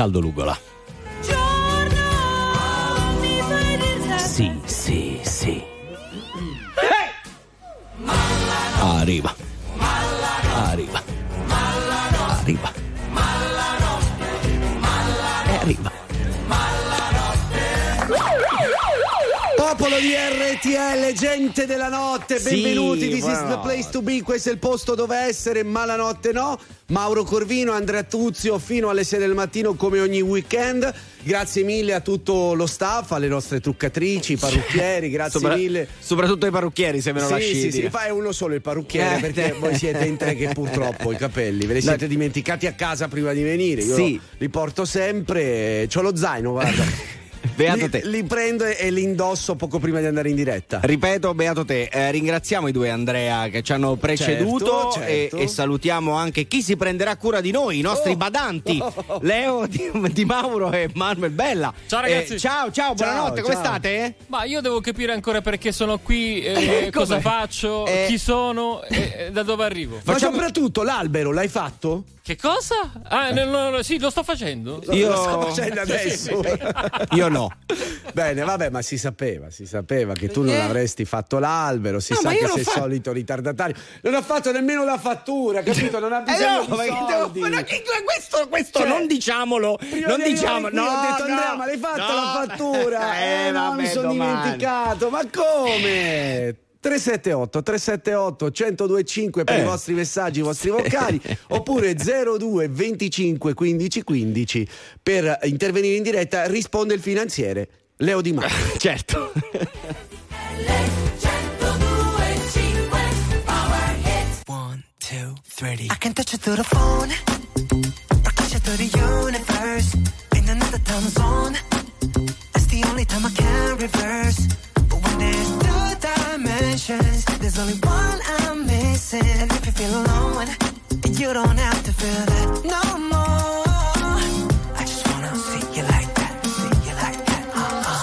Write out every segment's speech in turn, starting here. Scaldo Lugola. Sì, sì, sì. Arriva. Arriva. Arriva. E arriva. Popolo di RTL, gente della notte, benvenuti, sì, this is the place to be, questo è il posto dove essere, ma la notte no. Mauro Corvino, Andrea Tuzio fino alle 6 del mattino come ogni weekend. Grazie mille a tutto lo staff, alle nostre truccatrici, parrucchieri, grazie mille. Soprattutto ai parrucchieri, se me lo lasci dire. Sì, fai uno solo il parrucchiere, perché voi siete in tre che purtroppo i capelli ve li siete dimenticati a casa prima di venire. Io li porto sempre, c'ho lo zaino, guarda. Beato te. Li prendo e li indosso poco prima di andare in diretta. Ripeto, beato te. Ringraziamo i due Andrea che ci hanno preceduto, certo. E salutiamo anche chi si prenderà cura di noi, i nostri badanti, Leo Di Mauro e Manuel Bella. Ciao ragazzi. Ciao, buonanotte, come state? Ma io devo capire ancora perché sono qui, cosa faccio, chi sono e da dove arrivo. Facciamo... Ma soprattutto l'albero l'hai fatto? Che cosa? Sì, lo sto facendo. Io lo sto facendo adesso. Io no. Bene, vabbè, ma si sapeva che tu non avresti fatto l'albero, sa che sei solito ritardatario. Non ha fatto nemmeno la fattura, capito? Non ha bisogno di soldi. Ma questo non diciamolo. Non diciamolo. No, ho detto Andrea, ma l'hai fatta la fattura? Vabbè, mi sono dimenticato. Ma come? 378 378 1025 per i vostri messaggi, i vostri vocali, oppure 02 25 15 15 per intervenire in diretta. Risponde il finanziere Leo Di Mauro. Certo. One, two, three. I can touch you through the phone, I can touch you through the universe, in another time zone, that's the only time I can reverse. There's two dimensions, there's only one I'm missing. And if you feel alone, you don't have to feel that no more. I just wanna see you like that, see you like that.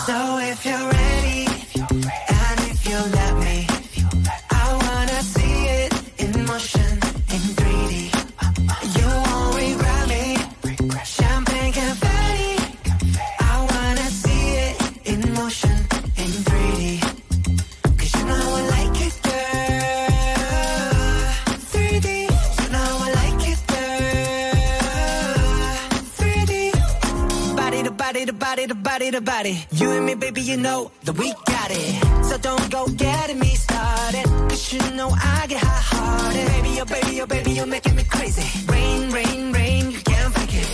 So if you're ready, and if you let me, I wanna see it in motion, in 3D. You won't regret me, champagne confetti. I wanna see it in motion. Body to body to body to body. You and me, baby, you know that we got it. So don't go getting me started, cause you know I get hot-hearted. Baby, oh baby, oh baby, you're making me crazy. Rain, rain, rain, you can't fake it.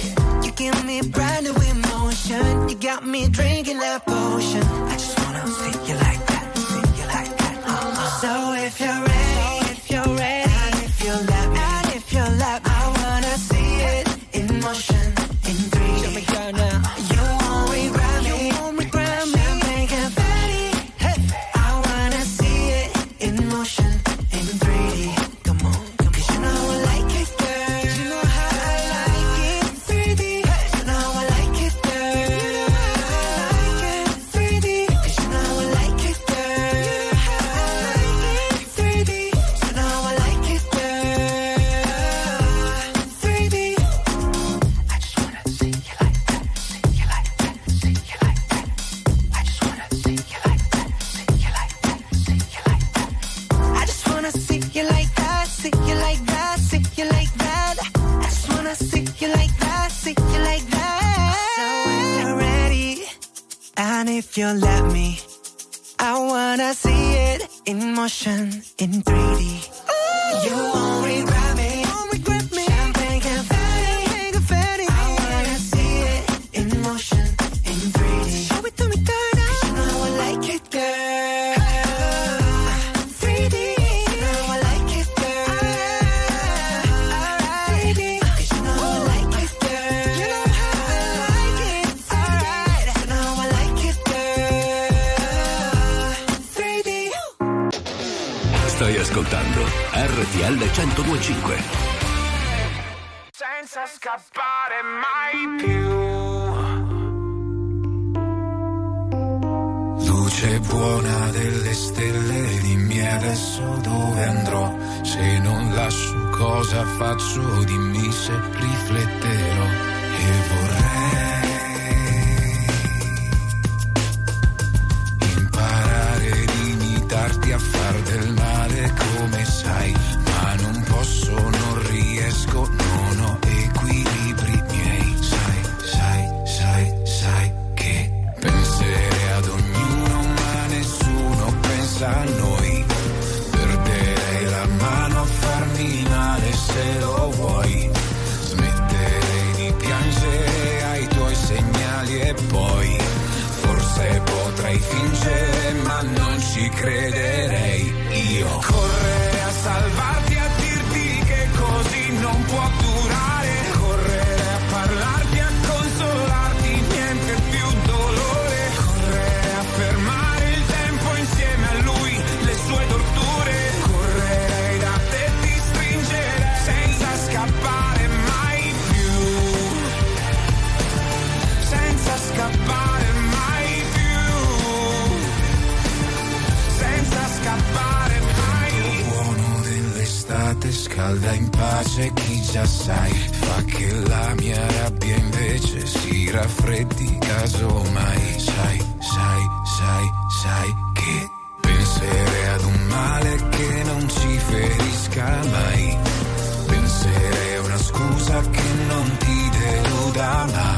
You give me brand new emotion, you got me drinking that potion. I just wanna see you like that, see you like that. So if you're ready, so if you're ready, and if you love me, and if you love me, I wanna see it in motion, in 3D. If you let me, I wanna see it in motion, in 3D. Ooh. You won't regret me. Champagne confetti. I wanna see it in motion, in 3D. Show it to me, girl. 'Cause you know I like it, girl. 3D. You know I like it, girl. Alright. 3D. 'Cause you know I like it, girl. You know I like it. Alright. You know I like it. Stai ascoltando RTL 102.5. Senza scappare mai più. Luce buona delle stelle, dimmi adesso dove andrò. Se non lascio cosa faccio, dimmi se rifletterò e vorrei ci crederei io. Correre a salvarti, a dirti che così non può durare. Correre a parlarti, a consolarti, niente più dolore. Correre a fermare il tempo insieme a lui, le sue torture. Correrei da te, ti stringerei senza scappare mai più. Senza scappare. Scalda in pace chi già sai, fa che la mia rabbia invece si raffreddi casomai. Sai che penserei ad un male che non ci ferisca mai. Penserei a una scusa che non ti deluda, ma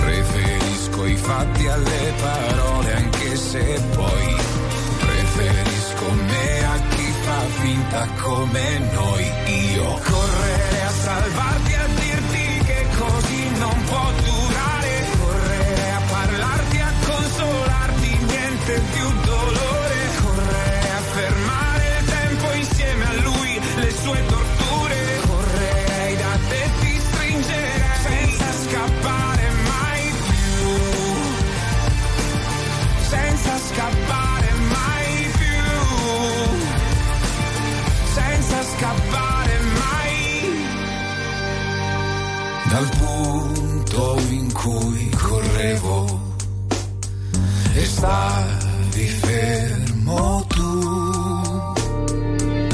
preferisco i fatti alle parole, anche se poi preferisco me a chi fa finta come noi. Io correre a salvarti, a dirti che così non può durare. Correre a parlarti, a consolarti, niente più dolore. Correre a fermare il tempo insieme a lui, le sue torture. Correrei da te, ti stringerei senza scappare mai più. Senza scappare mai più. Senza scappare mai dal punto in cui correvo e stavi fermo tu.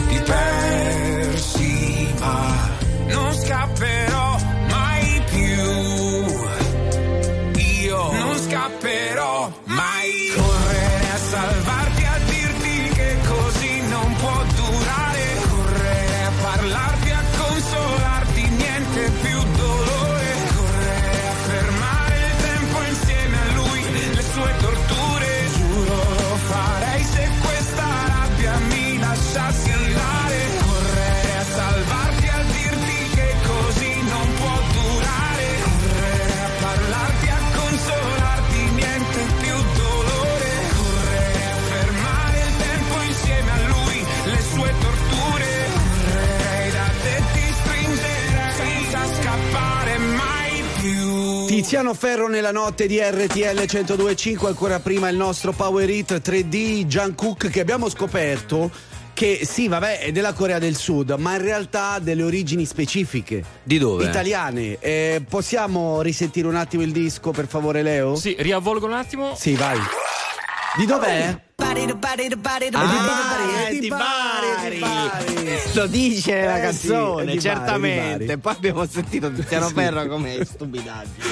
Ti persi, ma non scapperò mai più. Io non scapperò mai. Correre a salvarti, a dirti che così non può durare. Parlarti, a consolarti, niente più dolore. Correre a fermare il tempo insieme a lui, le sue torture. Giuro lo farei se questa rabbia mi lasciassi andare. Correre a salvarti, a dirti che così non può durare. Correre a parlarti, a consolarti, niente più dolore. Correre a fermare il tempo insieme a lui, le sue torture. Tiziano Ferro nella notte di RTL 102.5, ancora prima il nostro Power Hit 3D, Jungkook, che abbiamo scoperto che sì, vabbè, è della Corea del Sud, ma in realtà ha delle origini specifiche. Di dove? Italiane. Possiamo risentire un attimo il disco, per favore, Leo? Sì, riavvolgo un attimo. Sì, vai. Di dov'è? È di Bari. Lo dice la canzone, sì, certamente. Poi abbiamo sentito Tiziano Ferro come stupidaggine.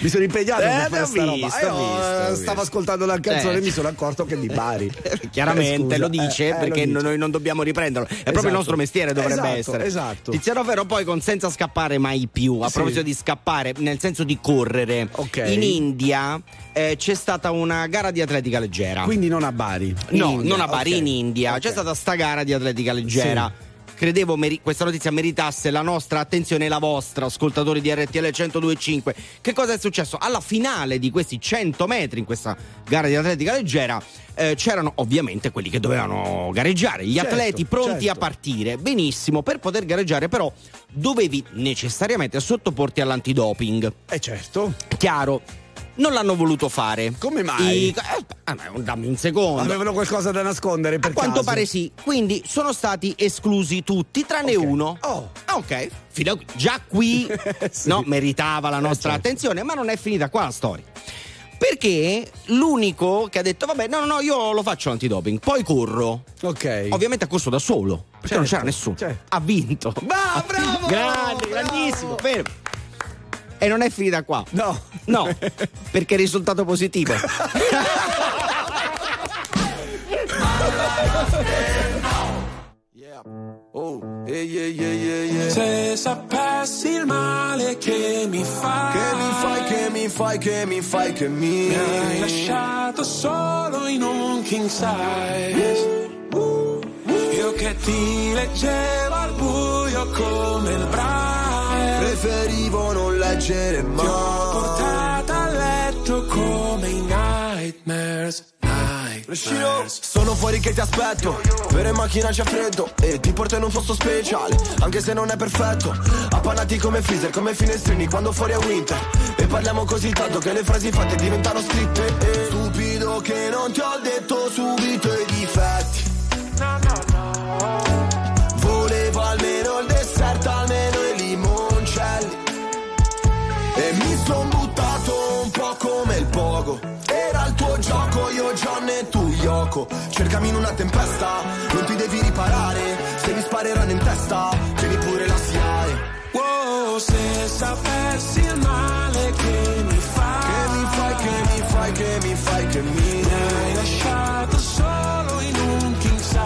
Mi sono impegnato per questa roba. Stavo ascoltando la canzone e mi sono accorto che è di Bari. Chiaramente lo dice perché lo dice. Noi non dobbiamo riprenderlo. È proprio il nostro mestiere, dovrebbe essere. Esatto. Tiziano Ferro poi con Senza scappare mai più. A proposito di scappare, nel senso di correre. Okay. In India c'è stata una gara di atletica leggera. Quindi non a Bari. No, India. Non a Bari, okay. In India, okay. C'è stata sta gara di atletica leggera, sì. Credevo questa notizia meritasse la nostra attenzione e la vostra, ascoltatori di RTL 102.5. Che cosa è successo? Alla finale di questi 100 metri in questa gara di atletica leggera c'erano ovviamente quelli che dovevano gareggiare, gli atleti pronti a partire. Benissimo, per poter gareggiare però dovevi necessariamente sottoporti all'antidoping. Certo. Chiaro. Non l'hanno voluto fare. Come mai? Dammi un secondo. Avevano qualcosa da nascondere, per quanto pare sì. Quindi sono stati esclusi tutti, tranne uno. Oh. Ok. Già qui no, meritava la nostra attenzione, ma non è finita qua la storia. Perché l'unico che ha detto vabbè, no, io lo faccio l'antidoping, poi corro. Ok. Ovviamente ha corso da solo, perché non c'era nessuno. Ha vinto. Ma bravo! Grande, grandissimo. Fermo. E non è finita qua. No, perché il risultato positivo. Se sapessi il male che mi fai, che mi hai lasciato solo in un king size. Io che ti leggevo al buio come il bravo, preferivo non leggere mai. Ti ho portata a letto come i nightmares. dai. Sono fuori che ti aspetto, vero in macchina c'è freddo e ti porto in un posto speciale, anche se non è perfetto. Appannati come freezer, come finestrini quando fuori è winter. E parliamo così tanto che le frasi fatte diventano scritte. Stupido che non ti ho detto subito i difetti. No, no, no. Volevo almeno il dessert, almeno i limoncelli. E mi son buttato un po' come il pogo. Era il tuo gioco, io John e tu Yoko. Cercami in una tempesta, non ti devi riparare. Se mi spareranno in testa, tieni pure la SIAE. Wow, se sapessi il male che mi fai, che mi fai, che mi fai, che mi fai, che mi hai lasciato solo in un king size.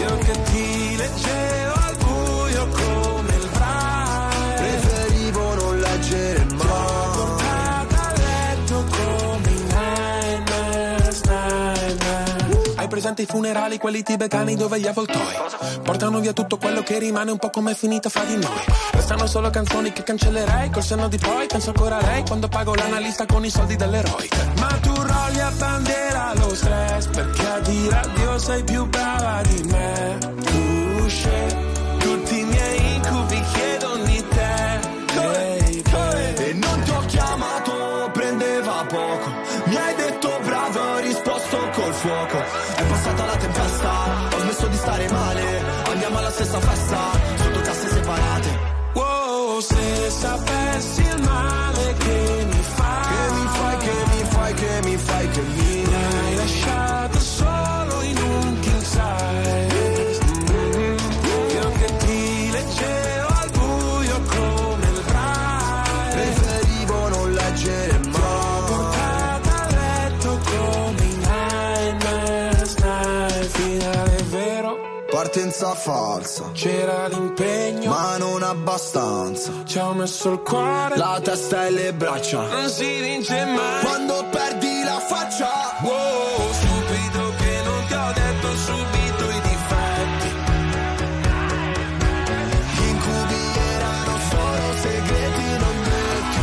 Io che ti leggevo al buio come il braille, preferivo non leggere mai. Ti ho portato a letto come i nightmares, nightmares. Hai presente i funerali, quelli tibetani dove gli avvoltoi portano via tutto quello che rimane, un po' com'è finita fra di noi. Restano solo canzoni che cancellerei col senno di poi. Penso ancora a lei quando pago l'analista con i soldi dell'eroe. Ma tu rolli a bandiera lo stress, perché a dire addio sei più brava di me. Tu usce tutti i miei incubi, chiedono di te. E non ti ho chiamato, prendeva poco. Mi hai detto bravo, ho risposto col fuoco. È passata la tempesta, ho smesso di stare male. Andiamo alla stessa festa, sotto casse separate. Se sapessi il male che mi fai, che mi fai, che mi fai, che mi fai, che mi hai lasciato solo in un king size. Io che ti leggevo al buio come il braille, preferivo non leggere mai. Ti ho portato a letto come i nightmares, nightmares. Finale vero, partenza falsa, c'era l'impegno ma non abbastanza. Ci ho messo il cuore, la testa e le braccia, non si vince mai quando perdi la faccia. Wow, stupido che non ti ho detto subito i difetti. Gli incubi erano solo segreti non detti.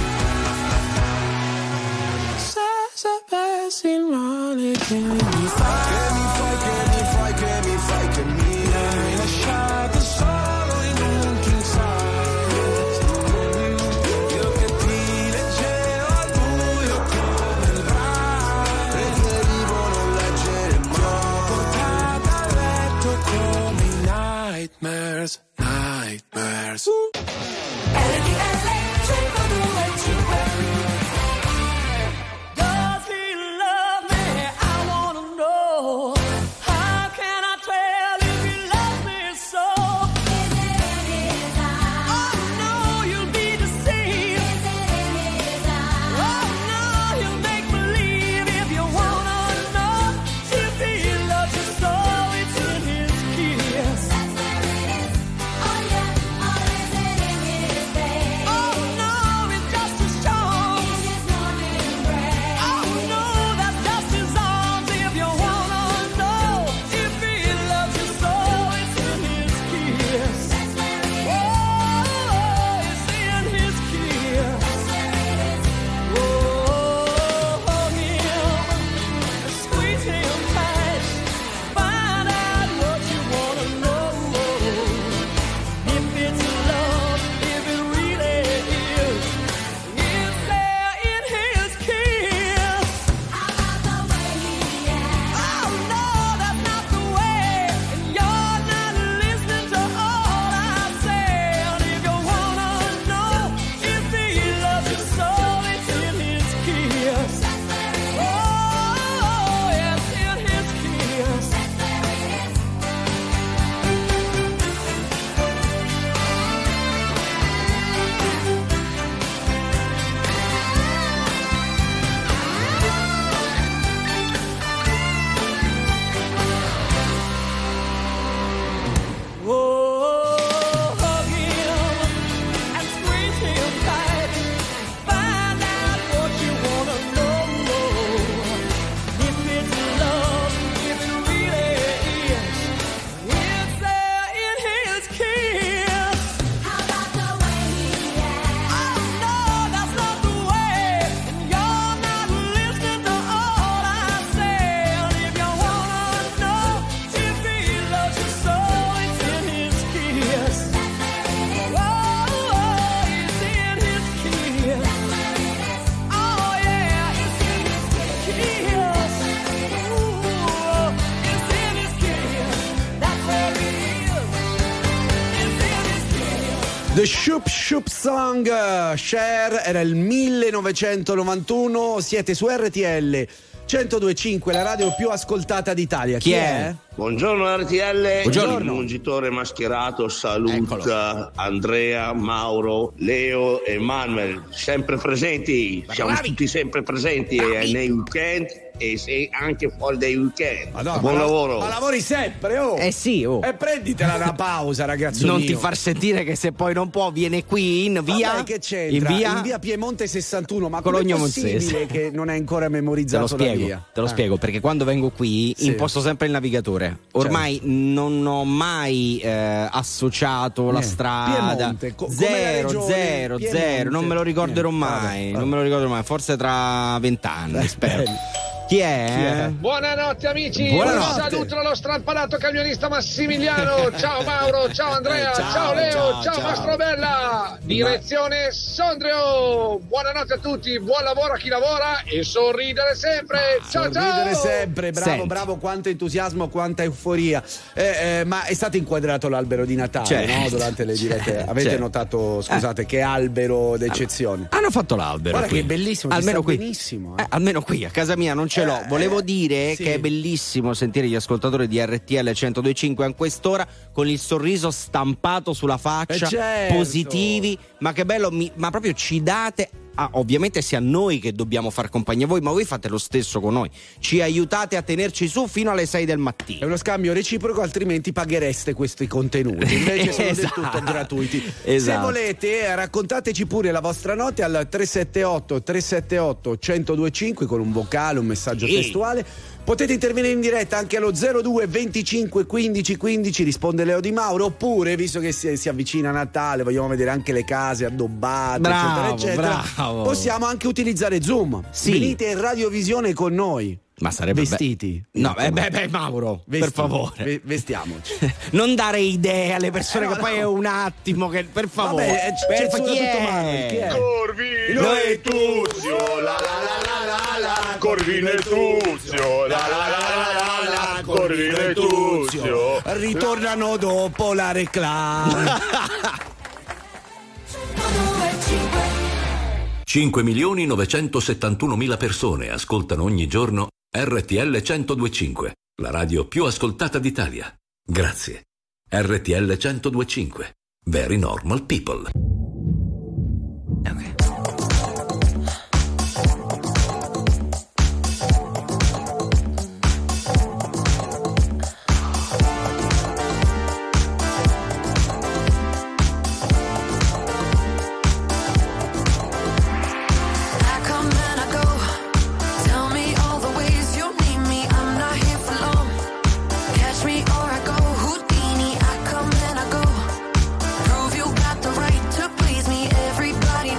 Se sapessi il male che mi fai, che mi fai, che mi fai, che mi fai, che mi fai. Nightmares, nightmares. RTL 102.5. Does he love me? I wanna know. The Shoop Shoop Song, Cher, era il 1991, siete su RTL 102.5, la radio più ascoltata d'Italia. Chi è? Buongiorno RTL. Buongiorno. Il mungitore mascherato saluta. Eccolo. Andrea, Mauro, Leo e Manuel, sempre presenti. Siamo tutti sempre presenti nei weekend e anche fuori dai weekend. Madonna, buon lavoro. Ma lavori sempre, oh. Eh sì, oh. E prenditela una pausa, ragazzo. Non ti far sentire che se poi non può viene qui in via. Vabbè, che c'entra? In via Piemonte 61, ma Cologno Monzese, che non è ancora memorizzato. Te lo spiego, perché quando vengo qui imposto sempre il navigatore. Ormai non ho mai associato la strada. Piemonte, zero, non me lo ricorderò mai. Non me lo ricorderò mai, forse tra 20 anni, spero. Chi è? Buonanotte amici. Buonanotte. Un saluto dallo strampalato camionista Massimiliano. Ciao Mauro, ciao Andrea, ciao Leo, ciao Mastro Bella. Direzione Sondrio. Buonanotte a tutti, buon lavoro a chi lavora e sorridere sempre. Sorridere sempre, bravo, quanto entusiasmo, quanta euforia. Ma è stato inquadrato l'albero di Natale, no? Durante le dirette. Avete notato, scusate, che albero d'eccezione. Hanno fatto l'albero. Guarda qui. Che bellissimo, almeno qui. Benissimo, almeno qui a casa mia non ce l'ho. Volevo dire che è bellissimo sentire gli ascoltatori di RTL 102.5 a quest'ora con il sorriso stampato sulla faccia, positivi, ma che bello, ma proprio ci date. Ovviamente sia noi che dobbiamo far compagnia a voi, ma voi fate lo stesso con noi, ci aiutate a tenerci su fino alle 6 del mattino. È uno scambio reciproco, altrimenti paghereste questi contenuti, invece sono del tutto gratuiti. Se volete raccontateci pure la vostra notte al 378 378 1025, con un vocale, un messaggio testuale. Potete intervenire in diretta anche allo 02 25 15 15, risponde Leo Di Mauro, oppure, visto che si avvicina Natale, vogliamo vedere anche le case addobbate, eccetera. Possiamo anche utilizzare Zoom. Venite in radiovisione con noi. Ma sarebbe vestiti. Mauro, per favore, vestiamoci. Non dare idee alle persone che poi è un attimo che, per favore. Vabbè, chi è? Corvino e Tuzio, la la la la la, Corvino e Tuzio, la la la la la, Corvino e Tuzio. Ritornano dopo la reclama. 5.971.000 persone ascoltano ogni giorno RTL 102.5, la radio più ascoltata d'Italia. Grazie. RTL 102.5, Very Normal People. Okay.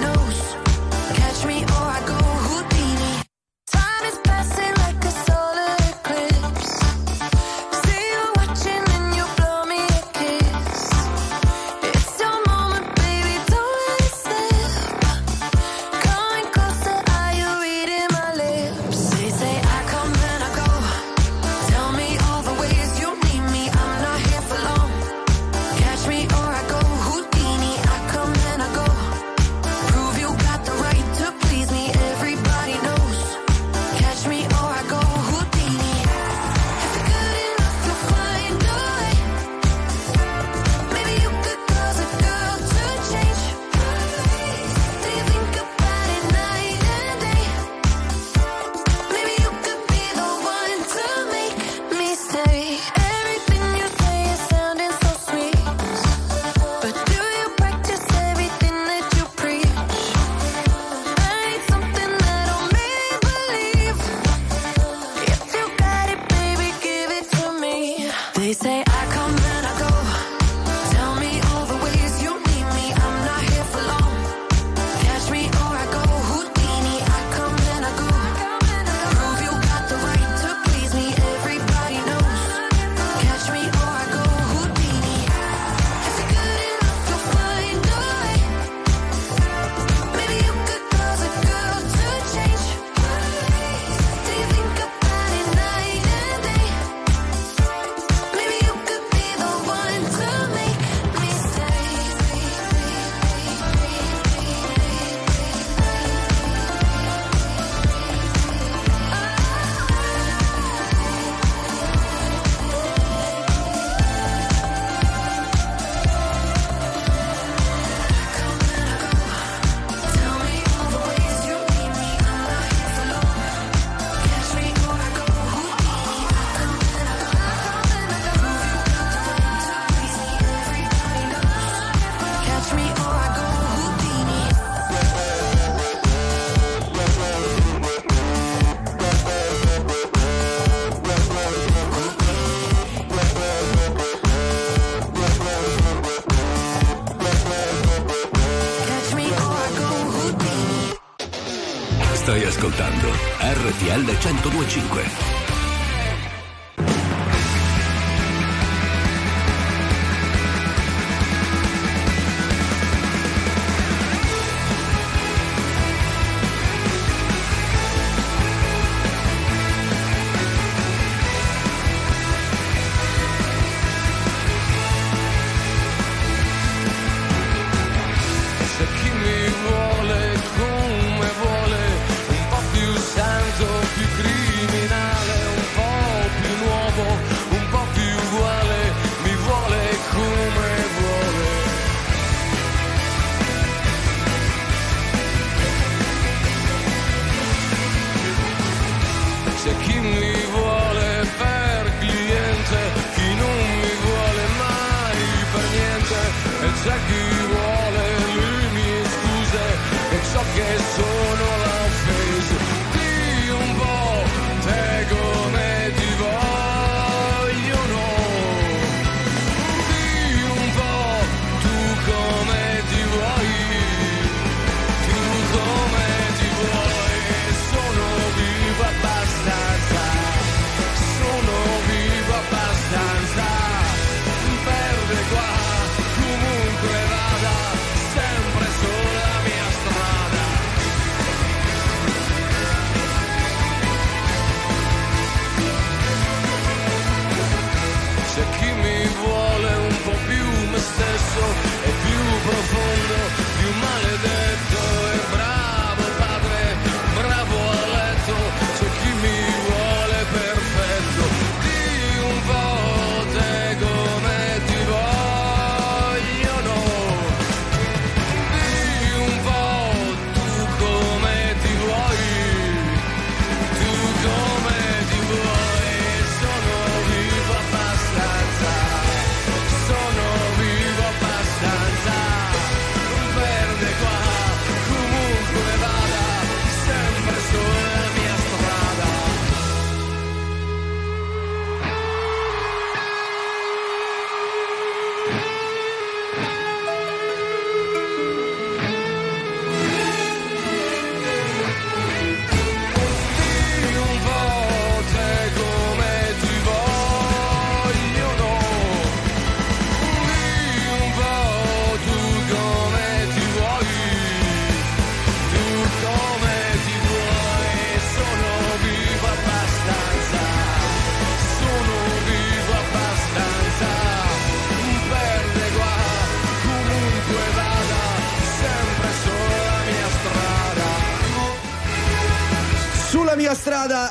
Nose. ascoltando RTL 102.5.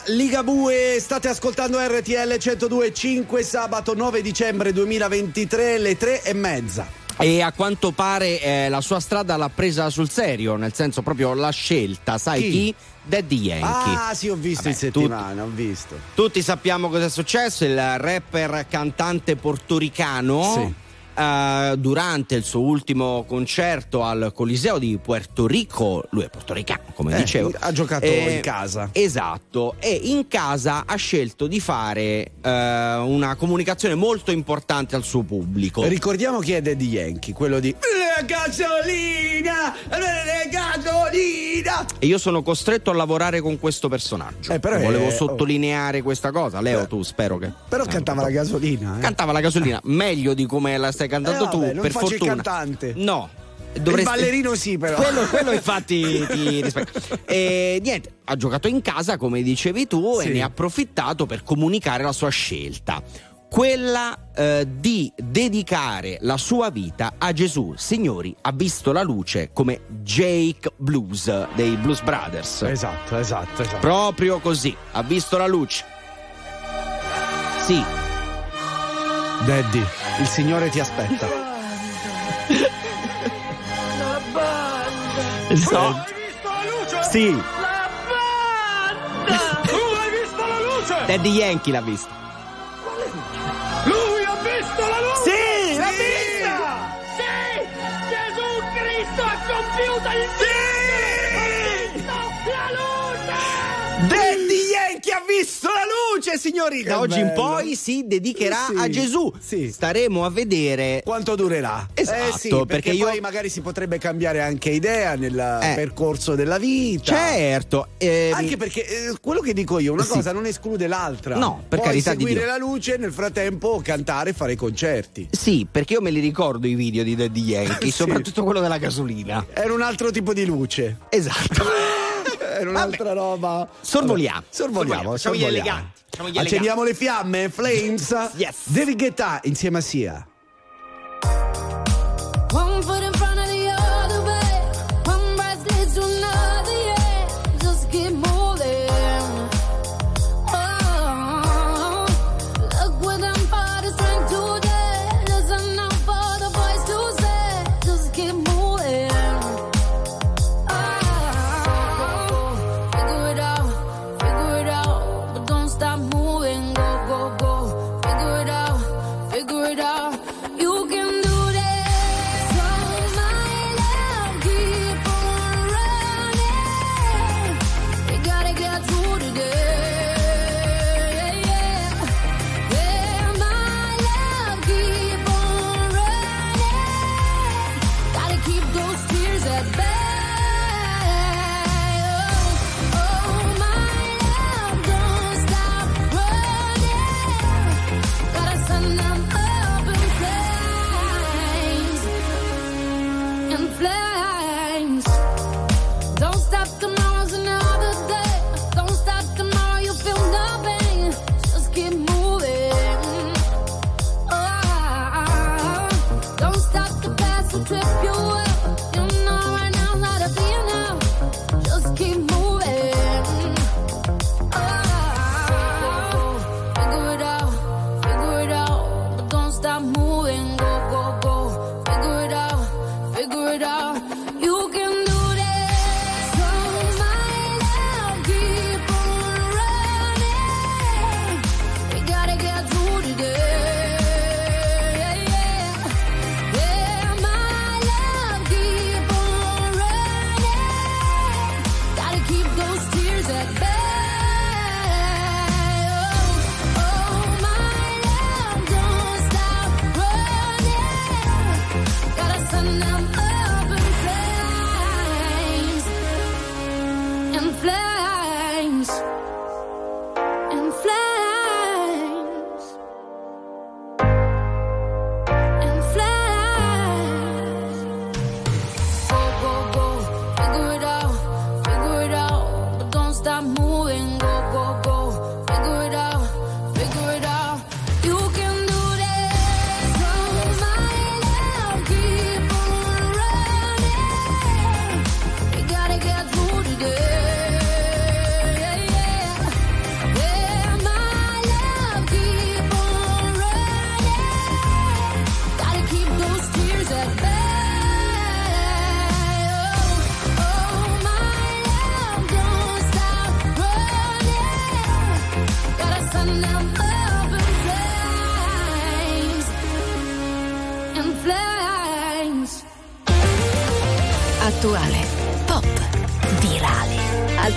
Ligabue, state ascoltando RTL 102.5, sabato 9 dicembre 2023, le 3:30. E a quanto pare la sua strada l'ha presa sul serio, nel senso proprio la scelta, sai chi? Daddy Yankee. Ah sì, ho visto in settimana, Tutti sappiamo cosa è successo, il rapper cantante portoricano. Sì. Durante il suo ultimo concerto al Coliseo di Puerto Rico, lui è portoricano, come dicevo, ha giocato in casa, esatto, e in casa ha scelto di fare una comunicazione molto importante al suo pubblico. Ricordiamo chi è Daddy Yankee, quello di la gasolina, la gasolina, e io sono costretto a lavorare con questo personaggio, però volevo sottolineare questa cosa, Leo, tu spero che però cantava la gasolina, cantava la gasolina meglio di come la stai cantando tu, non per faccio fortuna il cantante. No, dovresti... il ballerino sì, però quello infatti ti rispetto. E niente, ha giocato in casa come dicevi tu, sì, e ne ha approfittato per comunicare la sua scelta, quella di dedicare la sua vita a Gesù. Signori, ha visto la luce come Jake Blues dei Blues Brothers. Esatto. Proprio così, ha visto la luce. Sì, Daddy, il Signore ti aspetta. La banda. Hai visto la luce? Sì. La banda. Tu hai visto la luce? Daddy Yankee l'ha vista. Lui ha visto la luce? Sì, l'ha vista. Sì, Gesù Cristo ha compiuto il vincolo. Ha visto la luce. Daddy Yankee ha visto la luce. e signori, da oggi in poi si dedicherà a Gesù. Sì. Staremo a vedere quanto durerà. Esatto, sì, perché io... poi magari si potrebbe cambiare anche idea nel percorso della vita. Certo. Anche perché quello che dico io, una cosa non esclude l'altra. No, per carità di Dio. Seguire la luce, nel frattempo cantare e fare concerti. Sì, perché io me li ricordo i video di Daddy Yankee, soprattutto quello della gasolina. Era un altro tipo di luce. Esatto. Era un'altra roba. Sorvoliamo. Siamo gli eleganti. Accendiamo le fiamme. Flames. Yes. David Guetta insieme a Sia.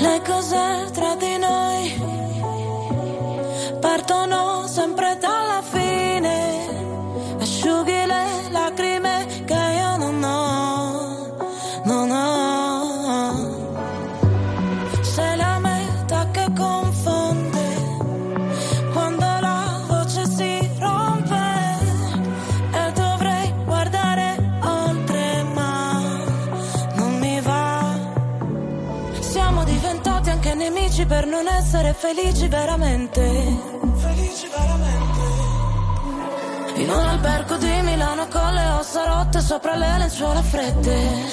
Le cose tra di noi partono sempre dalla fine, asciughi le lacrime che io non ho. C'è la metà che confonde, quando la voce si rompe e dovrei guardare oltre ma non mi va. Siamo diventati anche nemici per non essere felici veramente. In un albergo di Milano con le ossa rotte sopra le lenzuola fredde.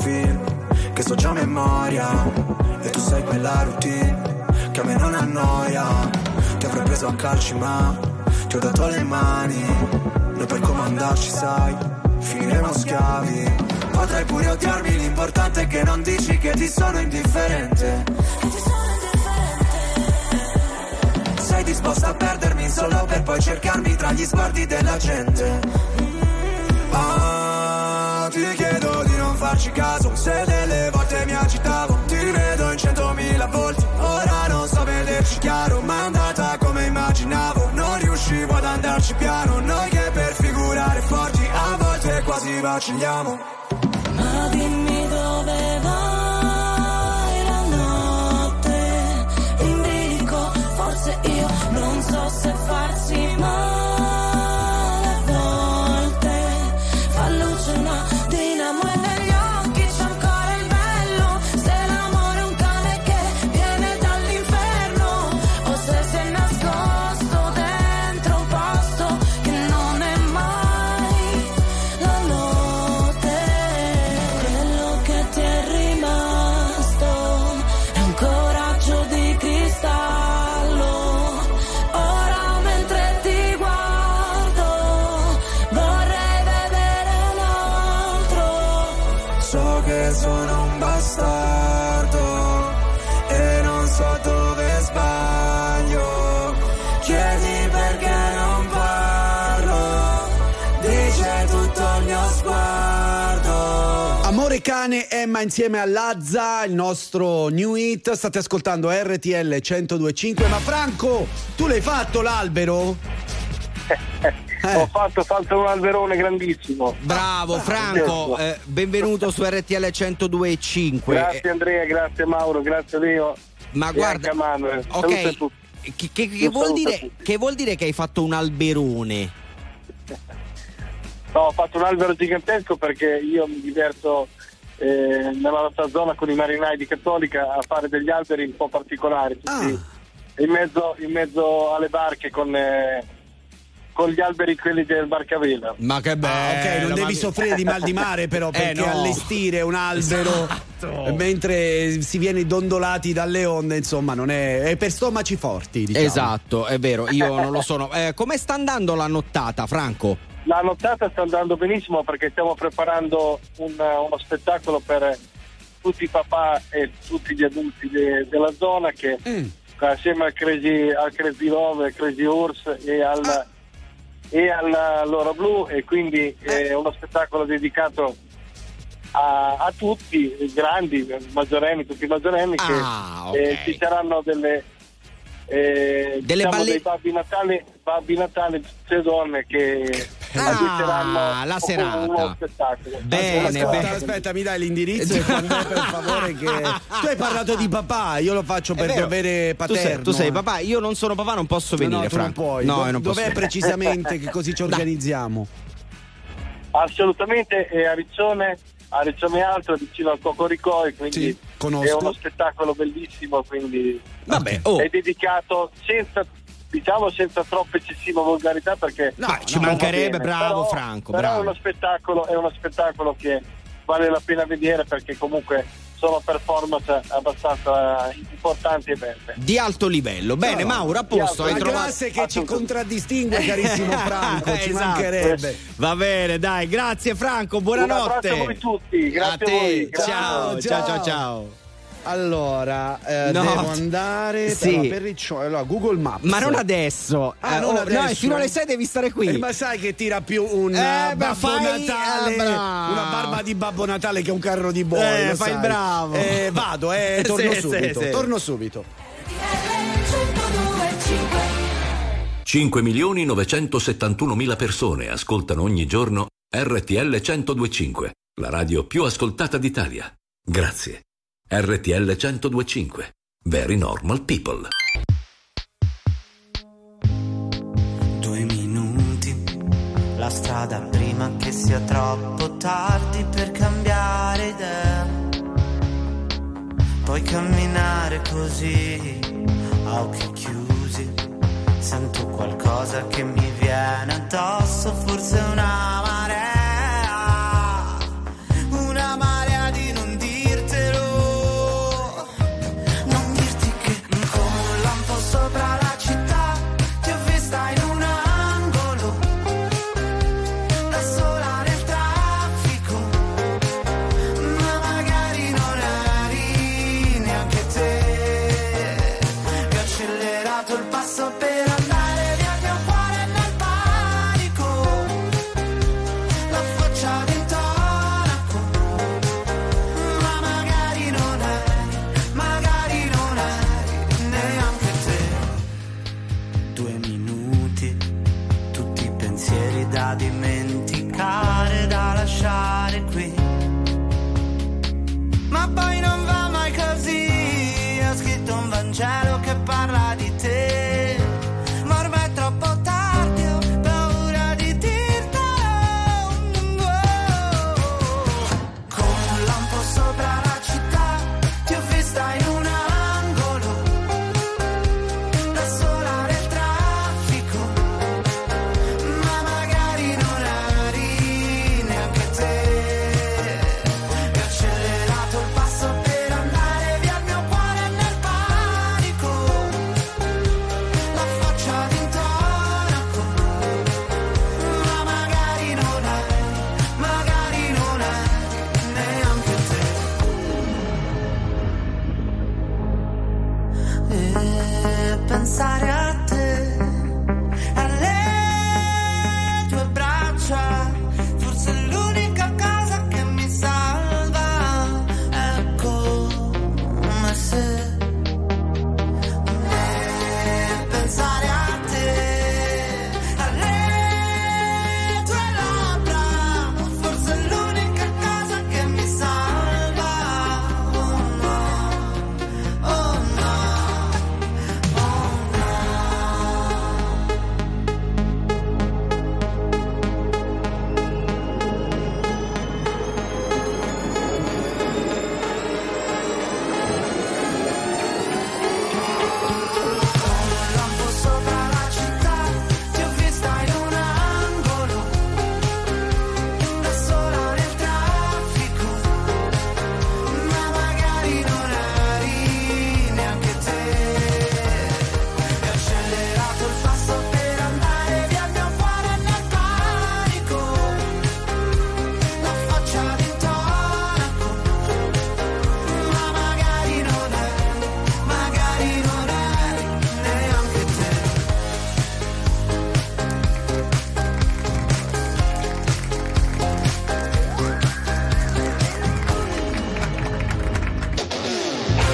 film che so già a memoria, e tu sai quella routine che a me non annoia. Ti avrei preso a calci ma ti ho dato le mani, noi per comandarci sai finiremo schiavi. Potrai pure odiarmi, l'importante è che non dici che ti sono indifferente. Sei disposta a perdermi solo per poi cercarmi tra gli sguardi della gente. Ah, ti chiedo di non farci caso, se delle volte mi agitavo. Ti vedo in 100.000 volte, ora non so vederci chiaro, ma è andata come immaginavo. Non riuscivo ad andarci piano, noi che per figurare forti a volte quasi vacilliamo. Ma dimmi dove vai. Io non so se farsi male a volte, fa luce una dinamo e negli occhi c'è ancora il bello, se l'amore è un cane che viene dall'inferno, o se si è nascosto dentro un posto che non è mai la notte. Quello che ti è rimasto è un coraggio di cristallo. Sono un bastardo e non so dove sbaglio, chiedi perché non parlo, dice tutto il mio sguardo. Amore cane, Emma insieme a Lazza, il nostro new hit. State ascoltando RTL 102.5. Ma Franco, tu l'hai fatto l'albero? Ho fatto un alberone grandissimo. Bravo Franco, benvenuto su RTL 102.5. Grazie Andrea, grazie Mauro, grazie Leo. Ma guarda, ok, che vuol dire che hai fatto un alberone? No, ho fatto un albero gigantesco perché io mi diverto nella nostra zona con i marinai di Cattolica a fare degli alberi un po' particolari, in mezzo alle barche con gli alberi quelli del barcavela. Ma che bello. Ok, non devi soffrire di mal di mare però, perché no. Allestire un albero, esatto, mentre si viene dondolati dalle onde, insomma, non è per stomaci forti, diciamo. Esatto, è vero, io non lo sono. Come sta andando la nottata, Franco? La nottata sta andando benissimo perché stiamo preparando uno spettacolo per tutti i papà e tutti gli adulti della zona che assieme al Crazy Love, al Crazy Horse e alla L'Ora Blu, e quindi è uno spettacolo dedicato a tutti, grandi, maggiorenni, tutti maggiorenni, che ci saranno dei babbi natali, tutte donne che la serata. Bene, aspetta, mi dai l'indirizzo e quando è, per favore, che tu hai parlato di papà, io lo faccio per dovere paterno. Tu sei papà, io non sono papà, non posso venire, Franco. Non puoi. Non posso. Dov'è precisamente, che così ci organizziamo? Assolutamente, è a Riccione Alto, vicino al Cocoricò, e quindi è uno spettacolo bellissimo, quindi è dedicato senza troppa eccessiva volgarità, perché ci mancherebbe, bravo Franco. Però bravo. È uno spettacolo che vale la pena vedere, perché comunque sono performance abbastanza importanti e belle, di alto livello. Bene, Mauro, a posto. Hai trovato la classe che ci contraddistingue, carissimo Franco. Ci mancherebbe. Va bene, dai, grazie Franco, buonanotte. Grazie a voi tutti, grazie a voi. Ciao. Allora, devo andare per Riccione. Allora, Google Maps. Ma non adesso. Non adesso. No, fino alle 6 devi stare qui. Ma sai che tira più un Babbo Natale, una barba di Babbo Natale, che un carro di boi. Fai il bravo. Vado, torno subito. Torno subito. 5.971.000 persone ascoltano ogni giorno RTL 102.5, la radio più ascoltata d'Italia. Grazie. RTL 102.5. Very normal people. 2 minuti, la strada prima che sia troppo tardi per cambiare idea. Puoi camminare così, a occhi chiusi. Sento qualcosa che mi viene addosso, forse una marea di noi.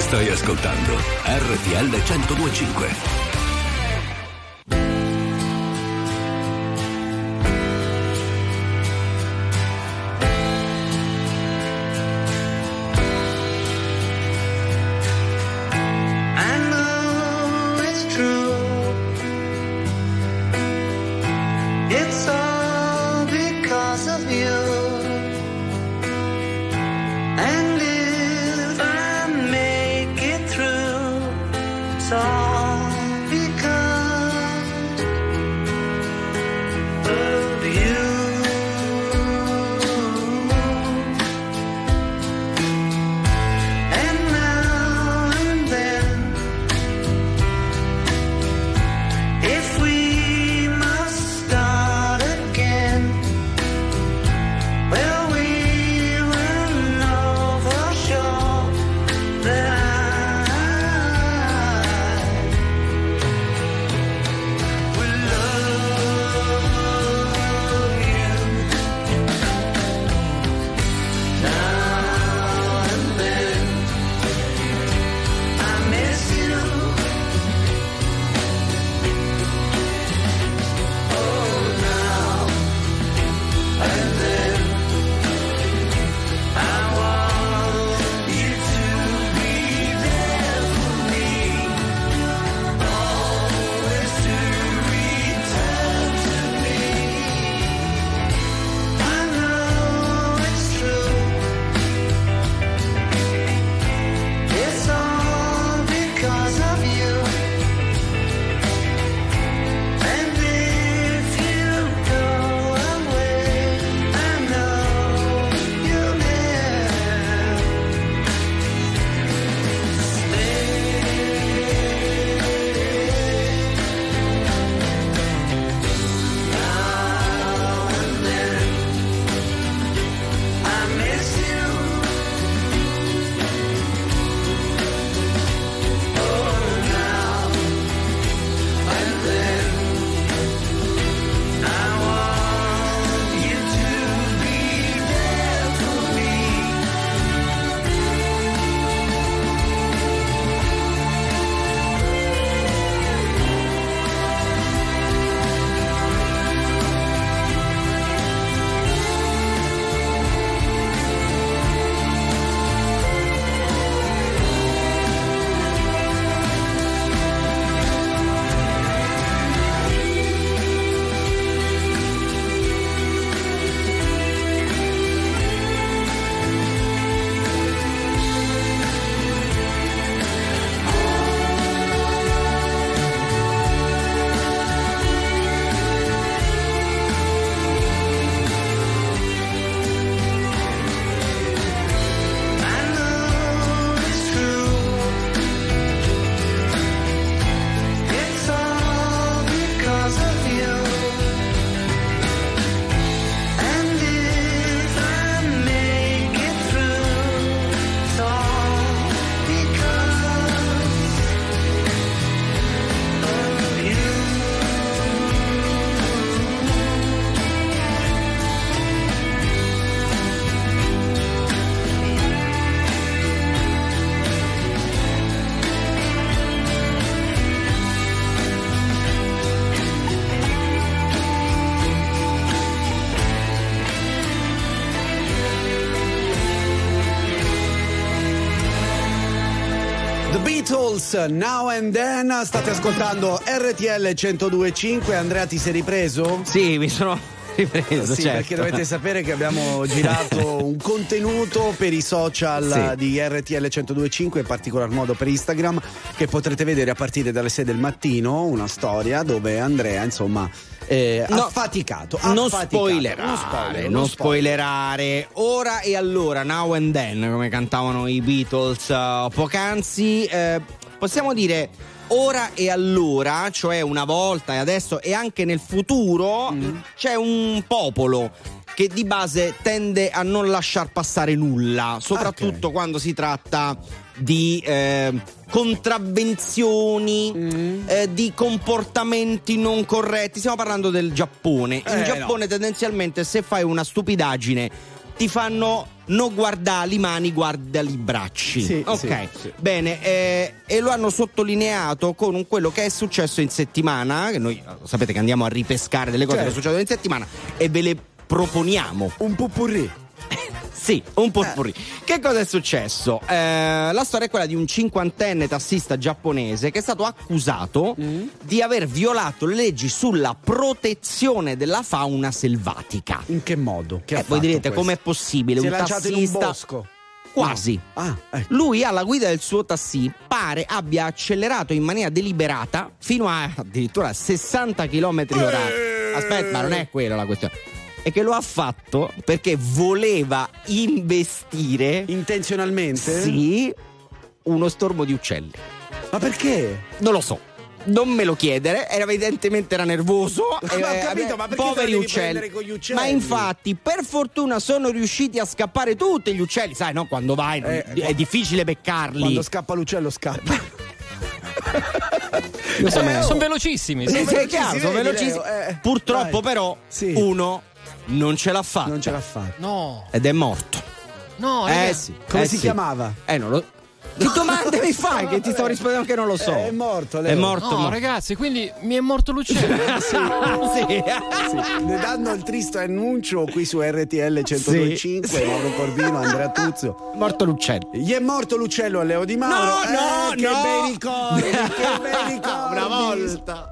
Stai ascoltando RTL 102.5. Now and Then, state ascoltando RTL 102.5. Andrea, ti sei ripreso? Sì, mi sono ripreso. Sì, certo. Perché dovete sapere che abbiamo girato un contenuto per i social, sì, di RTL 102.5, in particolar modo per Instagram, che potrete vedere a partire dalle 6 del mattino, una storia dove Andrea, insomma, non spoilerare Ora e Allora, Now and Then, come cantavano i Beatles poc'anzi. Possiamo dire Ora e Allora, cioè una volta e adesso e anche nel futuro, c'è un popolo che di base tende a non lasciar passare nulla, soprattutto quando si tratta di contravvenzioni, di comportamenti non corretti. Stiamo parlando del Giappone. In Giappone tendenzialmente se fai una stupidaggine ti fanno non guardare le mani, guarda i bracci. Sì, ok, sì, sì. Bene, e lo hanno sottolineato con quello che è successo in settimana, che noi sapete che andiamo a ripescare delle cose, certo, che succedono in settimana e ve le proponiamo. Un pupurri. Sì, un po' puri. Che cosa è successo? La storia è quella di un 50enne tassista giapponese che è stato accusato di aver violato le leggi sulla protezione della fauna selvatica. In che modo? Che voi direte, com'è possibile? Si un è lanciato tassista... in un bosco? Quasi. No. Ah, ecco. Lui alla guida del suo taxi pare abbia accelerato in maniera deliberata fino a addirittura 60 km orari. Aspetta, ma non è quella la questione. È che lo ha fatto perché voleva investire intenzionalmente? Sì, uno stormo di uccelli. Ma perché? Non lo so, non me lo chiedere. Era evidentemente era nervoso. Ma ho capito, ma perché poveri uccelli. Con gli uccelli? Ma infatti, per fortuna sono riusciti a scappare tutti gli uccelli. Sai, no, quando vai è difficile beccarli. Quando scappa l'uccello scappa. Sono velocissimi, sono velocissimi. Purtroppo, dai, però, sì, uno non ce l'ha fatta. Non ce l'ha fatta. No. Ed è morto. No, sì. Come si chiamava? Non lo. Che domande mi fai? Che ti stavo rispondendo che non lo so. È morto, Leo. È morto. No, ragazzi, quindi mi è morto l'uccello. Sì. Ne danno il triste annuncio qui su RTL 102.5. Sì. Mauro Corvino, Andrea Tuzio. Morto l'uccello. Gli è morto l'uccello a Leo Di Mauro. No, che bei ricordi, che bei ricordi. Una volta.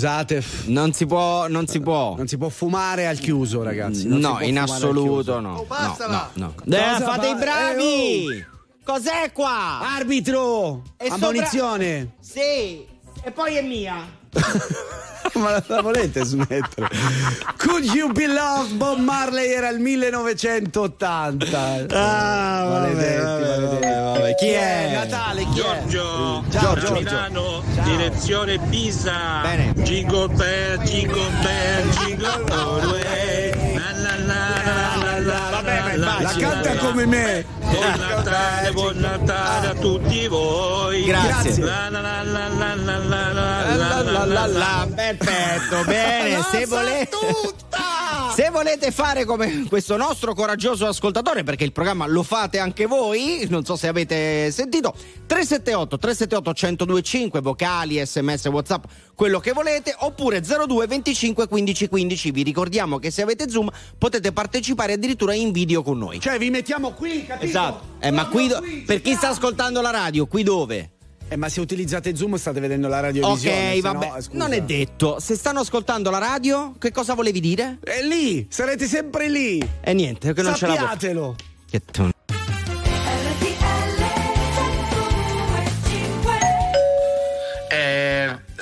Scusate, non si può fumare al chiuso, ragazzi. No, in assoluto no. Oh, no. Fate i bravi! Cos'è qua? Arbitro! Ammonizione! Sì! E poi è mia! ma la volete smettere? Could You Be Loved, Bob Marley, era il 1980. Ah, vabbè. Chi è? Natale, chi Giorgio, è? Giorgio, Milano, ciao. Direzione Pisa. Bene. Jingle bell, jingle bell, jingle all the way. La canta come me. Buon Natale a tutti voi. Grazie. Perfetto, bene, se volete. Se volete fare come questo nostro coraggioso ascoltatore, perché il programma lo fate anche voi, non so se avete sentito, 378 1025, vocali, sms, whatsapp, quello che volete, oppure 02 25 15 15. Vi ricordiamo che se avete Zoom potete partecipare addirittura in video con noi, cioè vi mettiamo qui, capito? Esatto, ma qui, qui per chi sta ascoltando la radio, qui dove? Ma se utilizzate Zoom state vedendo la radiovisione. Ok, vabbè, no, non è detto. Se stanno ascoltando la radio, che cosa volevi dire? È lì, sarete sempre lì. E niente, che non ce la faccio. Sappiatelo. Che tonno.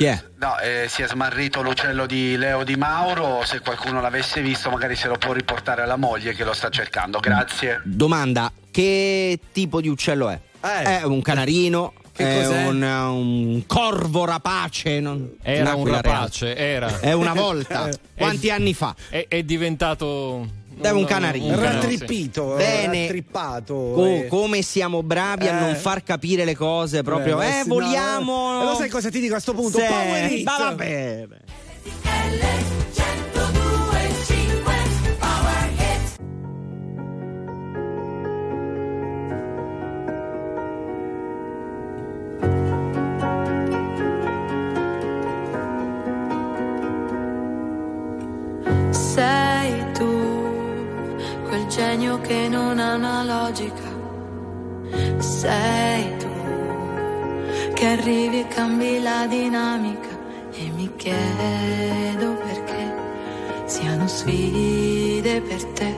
Yeah. No, si è smarrito l'uccello di Leo Di Mauro. Se qualcuno l'avesse visto, magari se lo può riportare alla moglie che lo sta cercando. Grazie. Domanda: che tipo di uccello è? È un canarino? Che cos'è? Un corvo rapace. Non... Era un rapace, era. È una volta. Quanti anni fa? È diventato... È un canarino. Rattrippito, bene. Rattrippato. Come siamo bravi a non far capire le cose proprio. Vogliamo... No. Lo sai cosa ti dico a sto punto? Power hit. Vabbè. Sei tu, quel genio che non ha una logica. Sei tu, che arrivi e cambi la dinamica. E mi chiedo perché siano sfide per te.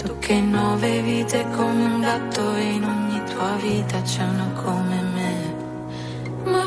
Tu che 9 vite come un gatto, e in ogni tua vita c'è una come me. Ma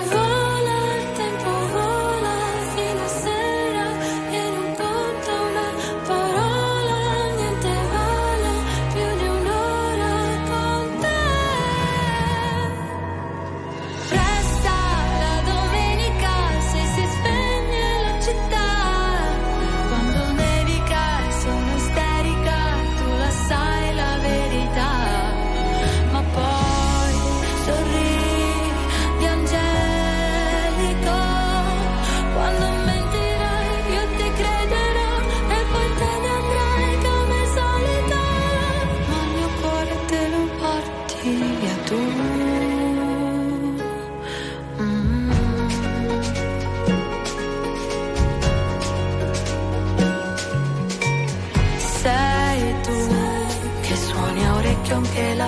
anche la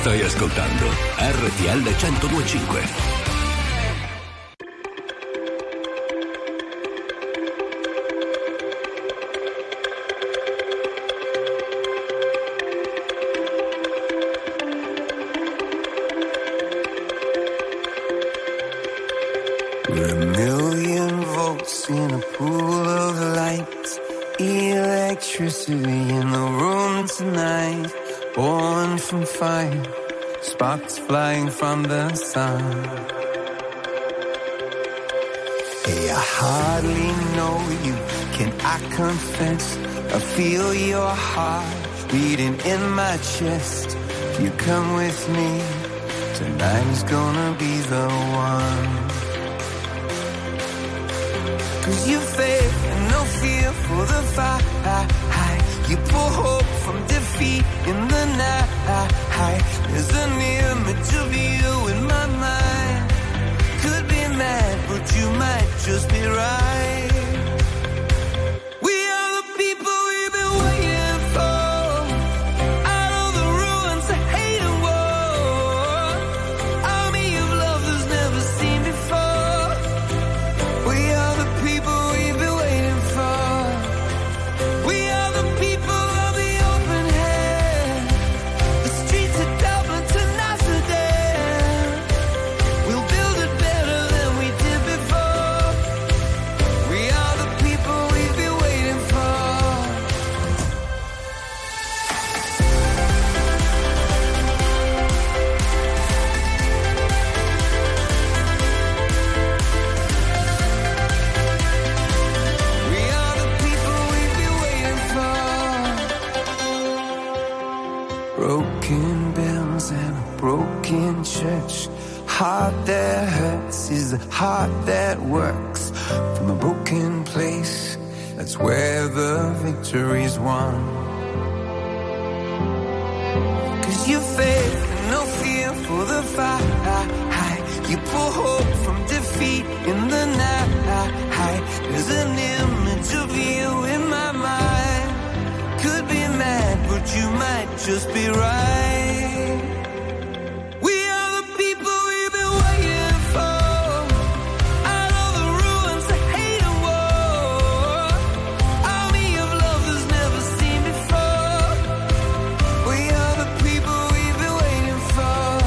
Stai ascoltando RTL 102.5. Sparks flying from the sun. Hey, I hardly know you, can I confess? I feel your heart beating in my chest. If you come with me, tonight is gonna be the one. 'Cause you faith and no fear for the fight. You pull hope from defeat in the night. There's an image of you in my mind. Could be mad, but you might just be right. We are the people we've been waiting for, out of the ruins of hate and war. Army of lovers never seen before. We are the people we've been waiting for. We are the people of the open hand. The streets of Dublin to Amsterdam. We'll build it better than we did before. We are the people we've been waiting for. We are the people we've been waiting for. Broken bells and a broken church. Heart that hurts is the heart that works. From a broken place, that's where the victory's won. 'Cause you faith and no fear for the fight. You pull hope from defeat in the night. There's an image of you in my mind. Could be mad, but you might just be right. We are the people we've been waiting for, out of the ruins of hate and war. Army of lovers never seen before. We are the people we've been waiting for.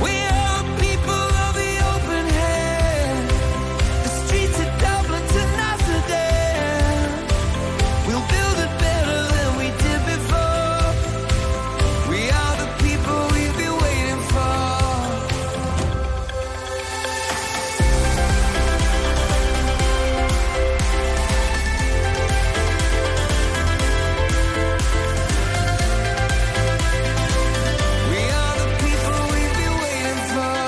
We are the people of the open hand. The streets of Dublin to Amsterdam. We'll build it better than we did before. We are the people we've been waiting for. We are the people we've been waiting for.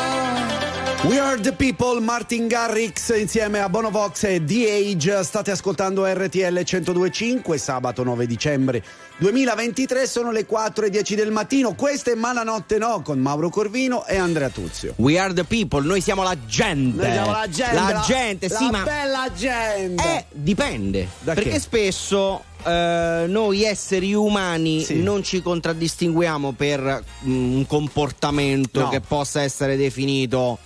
We are the people, Martin Garrix insieme a Bono Vox e The Age. State ascoltando RTL 102.5, sabato 9 dicembre 2023, sono le 4:10 del mattino. Questa è Malanotte No con Mauro Corvino e Andrea Tuzio. We are the people, noi siamo la gente. Noi siamo la gente. La gente, sì, ma bella gente. Dipende. Da perché che? Spesso noi esseri umani non ci contraddistinguiamo per un comportamento che possa essere definito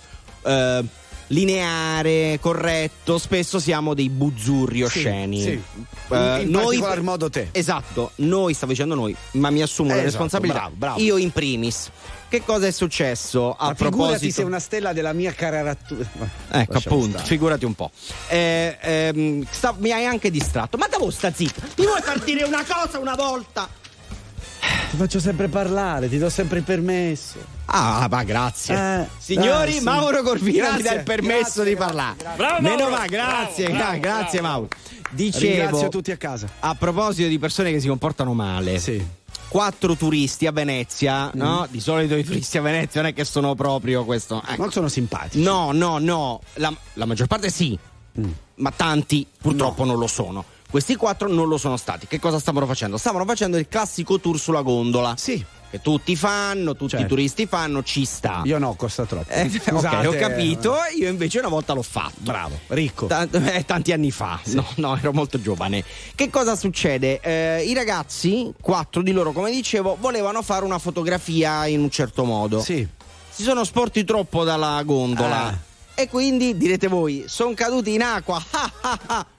lineare, corretto. Spesso siamo dei buzzurri osceni. In particolar modo te. Esatto, noi, stavo dicendo noi, ma mi assumo la responsabilità. Bravo. Io in primis. Che cosa è successo a proposito? Figurati se una stella della mia caratura. Ecco, lasciamo appunto, stare. Figurati un po'. Mi hai anche distratto. Ma devo sta zitta. Mi vuoi far dire una cosa una volta? Ti faccio sempre parlare, ti do sempre il permesso. Ah, ma grazie. Signori, sì. Mauro Corvino ti dà il permesso di parlare. Bravo, meno va, grazie Mauro. Dicevo, ringrazio tutti a casa. A proposito di persone che si comportano male. Sì. 4 turisti a Venezia, no? Di solito i turisti a Venezia non è che sono proprio questo. Ecco. Non sono simpatici. No. La maggior parte sì, ma tanti purtroppo non lo sono. Questi 4 non lo sono stati. Che cosa stavano facendo? Stavano facendo il classico tour sulla gondola. Sì. che tutti fanno, tutti certo. i turisti fanno, ci sta. Io no, costa troppo. Scusate, ok, ho capito, io invece una volta l'ho fatto. Bravo, ricco. Tanti anni fa, sì. no, ero molto giovane. Che cosa succede? I ragazzi, 4 di loro, come dicevo, volevano fare una fotografia in un certo modo. Sì. Si sono sporti troppo dalla gondola. Ah. E quindi direte voi, sono caduti in acqua.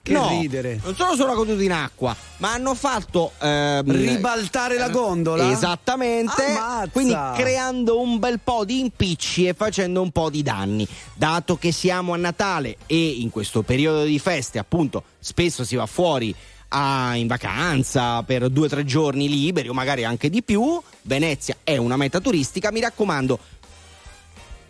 Che no, ridere. Non sono caduti in acqua, ma hanno fatto ribaltare la gondola. Esattamente. Ammazza. Quindi creando un bel po' di impicci e facendo un po' di danni. Dato che siamo a Natale e in questo periodo di feste, appunto, spesso si va fuori in vacanza per 2 o 3 giorni liberi o magari anche di più. Venezia è una meta turistica, mi raccomando.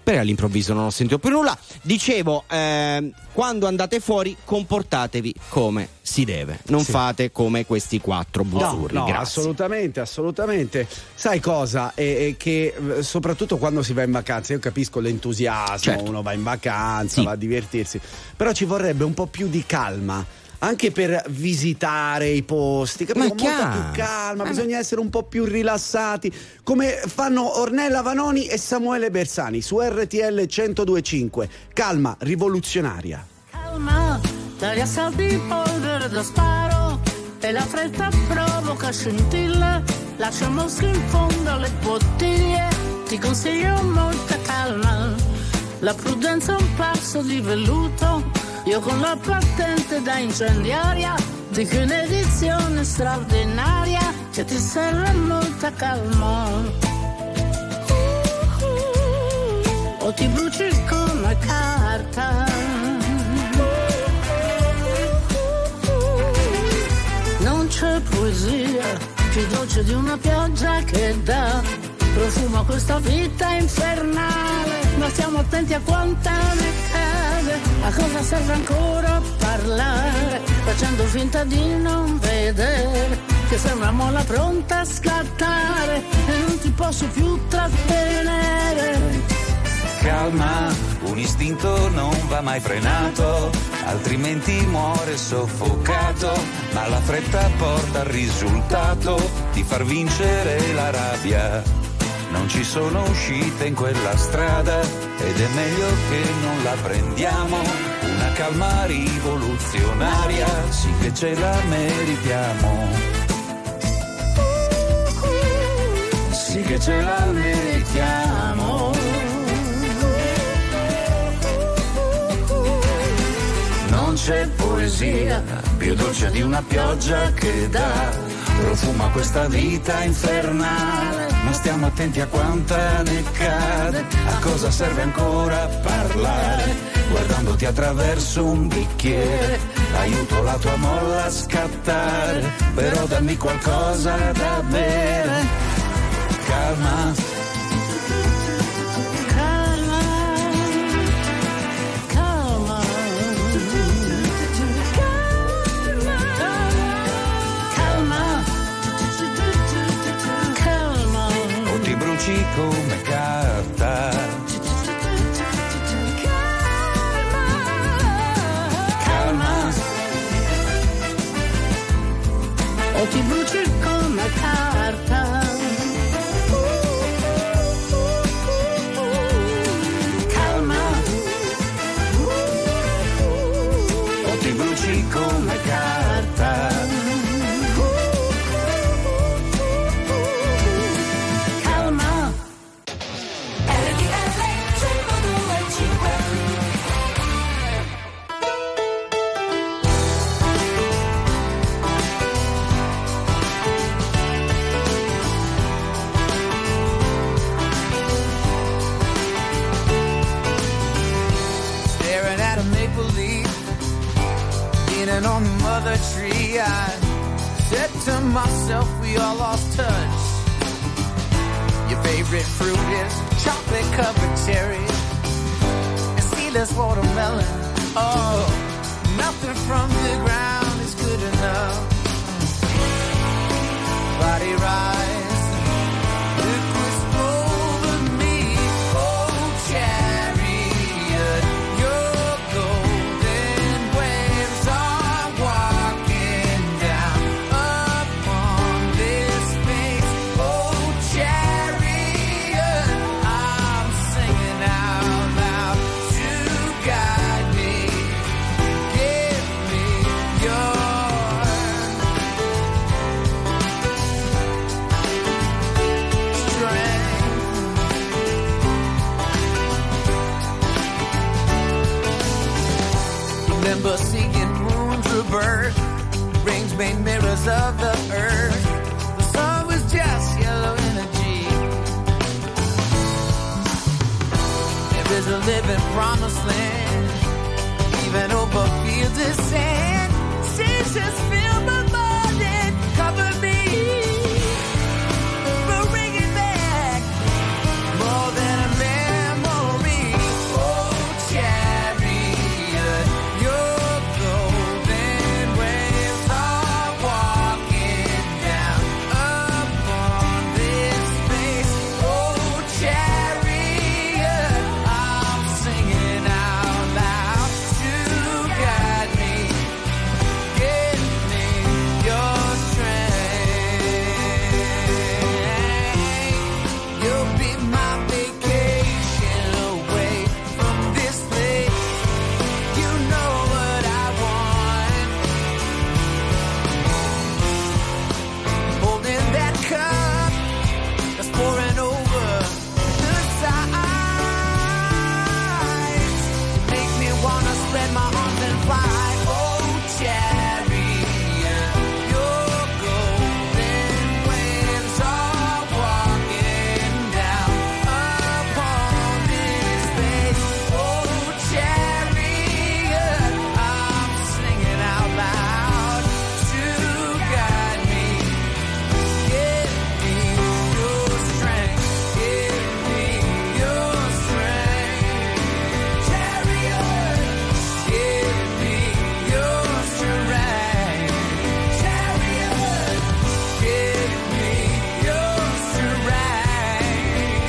All'improvviso non ho sentito più nulla. Dicevo, quando andate fuori comportatevi come si deve, non sì. fate come questi 4 busurri. No, assolutamente. Sai cosa? È che soprattutto quando si va in vacanza, io capisco l'entusiasmo, certo. uno va in vacanza, sì. va a divertirsi, però ci vorrebbe un po' più di calma. Anche per visitare i posti, capito? Molta più calma, bisogna essere un po' più rilassati, come fanno Ornella Vanoni e Samuele Bersani su RTL 102.5. Calma rivoluzionaria. Calma, dagli assalti di polvere da sparo e la fretta provoca scintille, lascia mosche in fondo alle bottiglie, ti consiglio molta calma, la prudenza è un passo di velluto. Io con la patente da incendiaria dico un'edizione straordinaria che ti serve molta calma. O ti bruci come carta. Non c'è poesia più dolce di una pioggia che dà profumo a questa vita infernale. Ma stiamo attenti a quanta ne cade, a cosa serve ancora parlare, facendo finta di non vedere, che sei una molla pronta a scattare, e non ti posso più trattenere. Calma, un istinto non va mai frenato, altrimenti muore soffocato, ma la fretta porta al risultato di far vincere la rabbia. Non ci sono uscite in quella strada ed è meglio che non la prendiamo. Una calma rivoluzionaria, sì che ce la meritiamo. Sì che ce la meritiamo. Non c'è poesia più dolce di una pioggia che dà profuma questa vita infernale. Ma stiamo attenti a quanta ne cade, a cosa serve ancora parlare, guardandoti attraverso un bicchiere, aiuto la tua molla a scattare, però dammi qualcosa da bere. Calma. Calma. Calma. Calma. Calma. Come carta. Calma. Calma. O ti bruci come carta. Calma. O ti bruci come carta. And on the mother tree I said to myself we all lost touch. Your favorite fruit is chocolate covered cherries and seedless watermelon. Oh, nothing from the ground is good enough. Body rise, look what's over me. Oh, chariot, you're golden waves are walking down upon this face, oh child. of the earth. The sun was just yellow energy. There is a living promised land, even over fields of sand. Seas just fill my mind and cover me. But bring it back more than a memory. Oh, chariot, you're golden waves are walking down upon this space. Oh, chariot, I'm singing out loud to guide me. Give me your strength. You'll be my vacation away from this place. You know what I want. Holding that cup that's pouring over the sides. You make me wanna spread my arms and fly. Oh, chariot, your golden wings are walking down upon this space. Oh, chariot, I'm singing out loud to guide me. Give me your strength, give me your strength. Chariot, give me your strength. Chariot, give me your strength. Chariot, give me your strength. Chariot, give it to me. Chariot,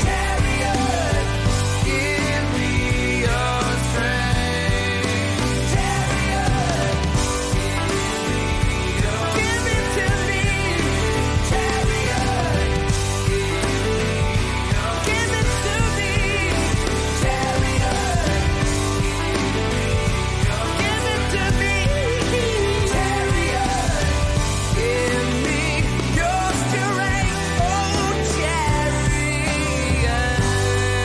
give it to me. Chariot, give it to me. Chariot, give me your strength. Oh, chariot.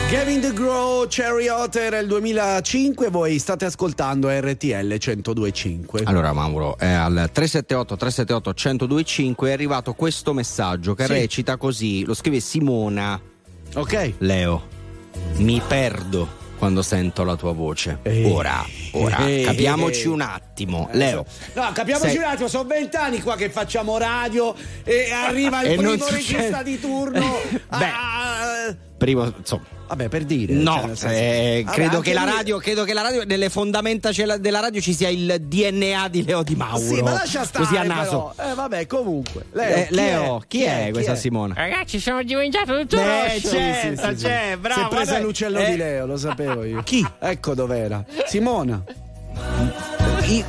Gavin DeGraw, Chariot, era il 2005, voi state ascoltando RTL 102.5. Allora Mauro, è al 378-378-1025 è arrivato questo messaggio che recita così, lo scrive Simona. Ok. Leo, mi perdo quando sento la tua voce. Ora, capiamoci un attimo. Leo. No, capiamoci un attimo, sono 20 anni qua che facciamo radio e arriva il E non primo succede. regista di turno. Beh, primo, insomma, vabbè, per dire. No, cioè, nel senso- Vabbè, credo anche che la lì- radio, nelle fondamenta della radio ci sia il DNA di Leo Di Mauro. Sì, ma lascia stare. Così a naso. però. Vabbè, comunque. Leo, chi è questa Simona? Ragazzi, sono diventato tutto rosso. Sì, sì. Si è presa l'uccello di Leo, lo sapevo io. Chi? Ecco dov'era. Simona.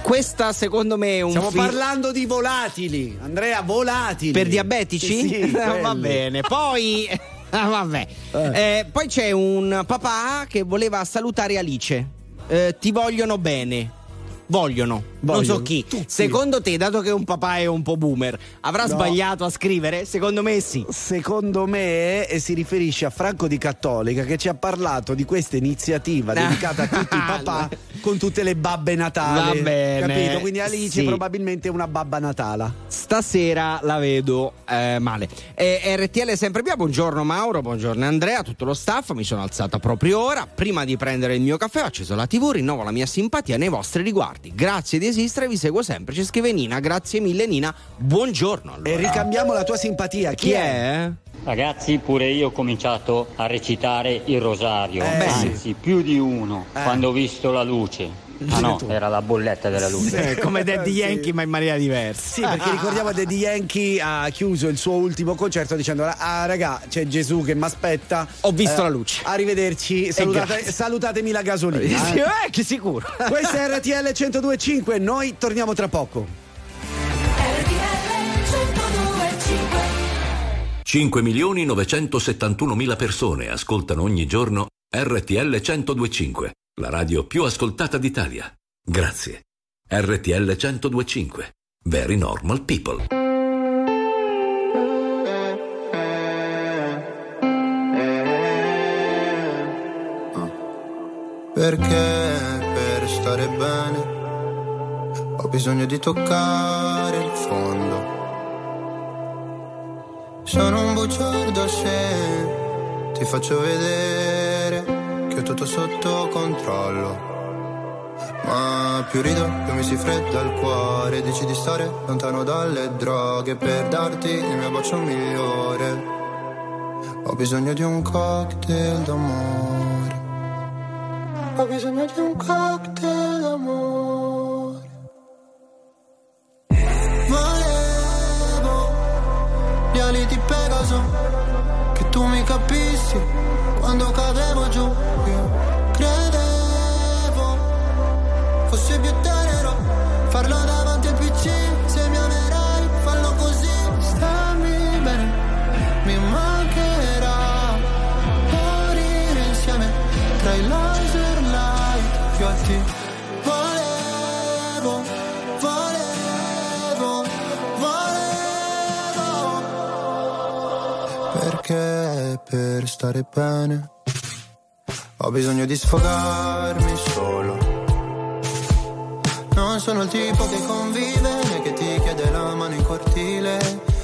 Questa secondo me è un Stiamo parlando di volatili, Andrea, volatili. Per diabetici? Sì, sì, va quelli. bene. Poi vabbè. Poi c'è un papà che voleva salutare Alice. Ti vogliono bene. Non so chi. Secondo te, dato che un papà è un po' boomer, avrà No. sbagliato a scrivere? Secondo me sì. Secondo me si riferisce a Franco di Cattolica che ci ha parlato di questa iniziativa dedicata a tutti i papà con tutte le babbe natali. Va bene. Capito? Quindi Alice Sì. probabilmente è una babba natala. Stasera la vedo male. RTL è sempre via. Buongiorno Mauro, buongiorno Andrea, tutto lo staff. Mi sono alzata proprio ora. Prima di prendere il mio caffè ho acceso la TV, rinnovo la mia simpatia nei vostri riguardi. Grazie di esistere, vi seguo sempre. Ci scrive Nina, grazie mille Nina. Buongiorno. Allora. E ricambiamo la tua simpatia. Chi è? Ragazzi, pure io ho cominciato a recitare il rosario, anzi più di uno, quando ho visto la luce. Ah no, era la bolletta della luce. Come Daddy Yankee ma in maniera diversa. Sì, perché ricordiamo Daddy Yankee ha chiuso il suo ultimo concerto dicendo: ah raga, c'è Gesù che mi aspetta, ho visto la luce, arrivederci, salutatemi la gasolina. Sì, che sicuro. Questa è RTL 102.5, noi torniamo tra poco. 5.971.000 persone ascoltano ogni giorno RTL 102.5, la radio più ascoltata d'Italia. Grazie. RTL 102.5. Very normal people. Perché per stare bene ho bisogno di toccare il fondo. Sono un bugiardo se ti faccio vedere che ho tutto sotto controllo. Ma più rido, più mi si fredda il cuore. Dici di stare lontano dalle droghe per darti il mio bacio migliore. Ho bisogno di un cocktail d'amore. Ho bisogno di un cocktail d'amore. Volevo gli ali di Pegaso, che tu mi capissi quando cadevo giù. Io credevo fosse più tenero farlo davanti al PC. Se mi amerai, fallo così. Stammi bene, mi mancherà morire insieme tra i laser light. Io a te volevo, volevo, volevo. Perché per stare bene ho bisogno di sfogarmi solo. Non sono il tipo che convive, né che ti chiede la mano in cortile.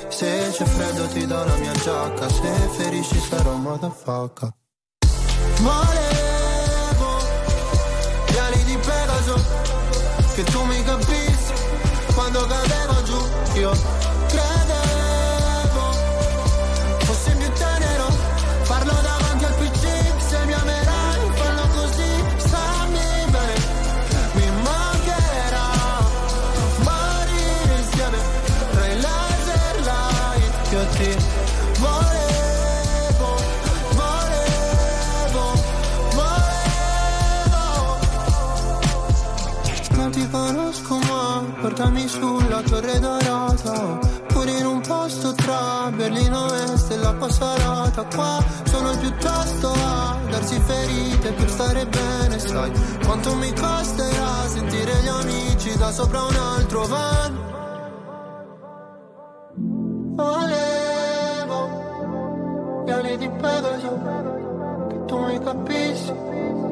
Se c'è freddo ti do la mia giacca, se ferisci sarò motherfucker. Volevo gli ali di Pegaso, che tu mi capissi quando cadevo giù. Io credevo fossi più tenero, farlo davanti al PC. Se mi amerai, fallo così, stammi bene. Volevo, volevo, volevo. Non ti conosco ma portami sulla Torre Dorata, pure in un posto tra Berlino Est e la Passerata. Qua sono piuttosto a darsi ferite per stare bene. Sai quanto mi costerà sentire gli amici da sopra un altro van. Volevo gli ali di Pegaso, che tu mi capissi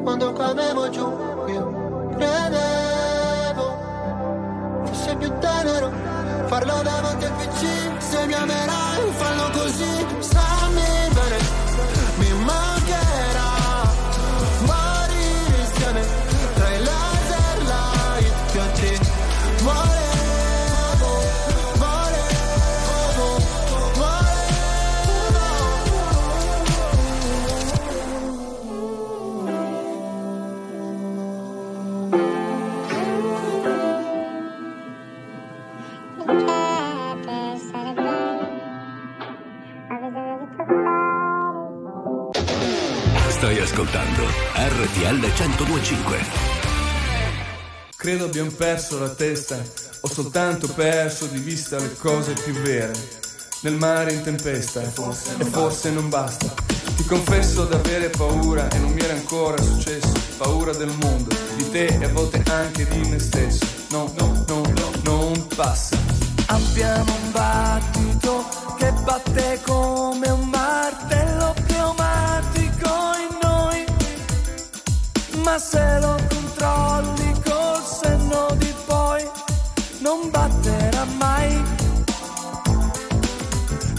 quando cadevo giù. Io credevo fosse più tenero farlo davanti al PC. Se mi amerai, fallo così, stammi bene, mi mancherà morire insieme tra i laser light. Io a te volevo. Stai ascoltando RTL 102.5. Credo abbiamo perso la testa, ho soltanto perso di vista le cose più vere. Nel mare in tempesta, e forse non basta. Ti confesso d'avere paura, e non mi era ancora successo. Paura del mondo, di te e a volte anche di me stesso. No, non passa. Abbiamo un battito che batte come un martello pneumatico in noi, ma se lo controlli col senno di poi non batterà mai.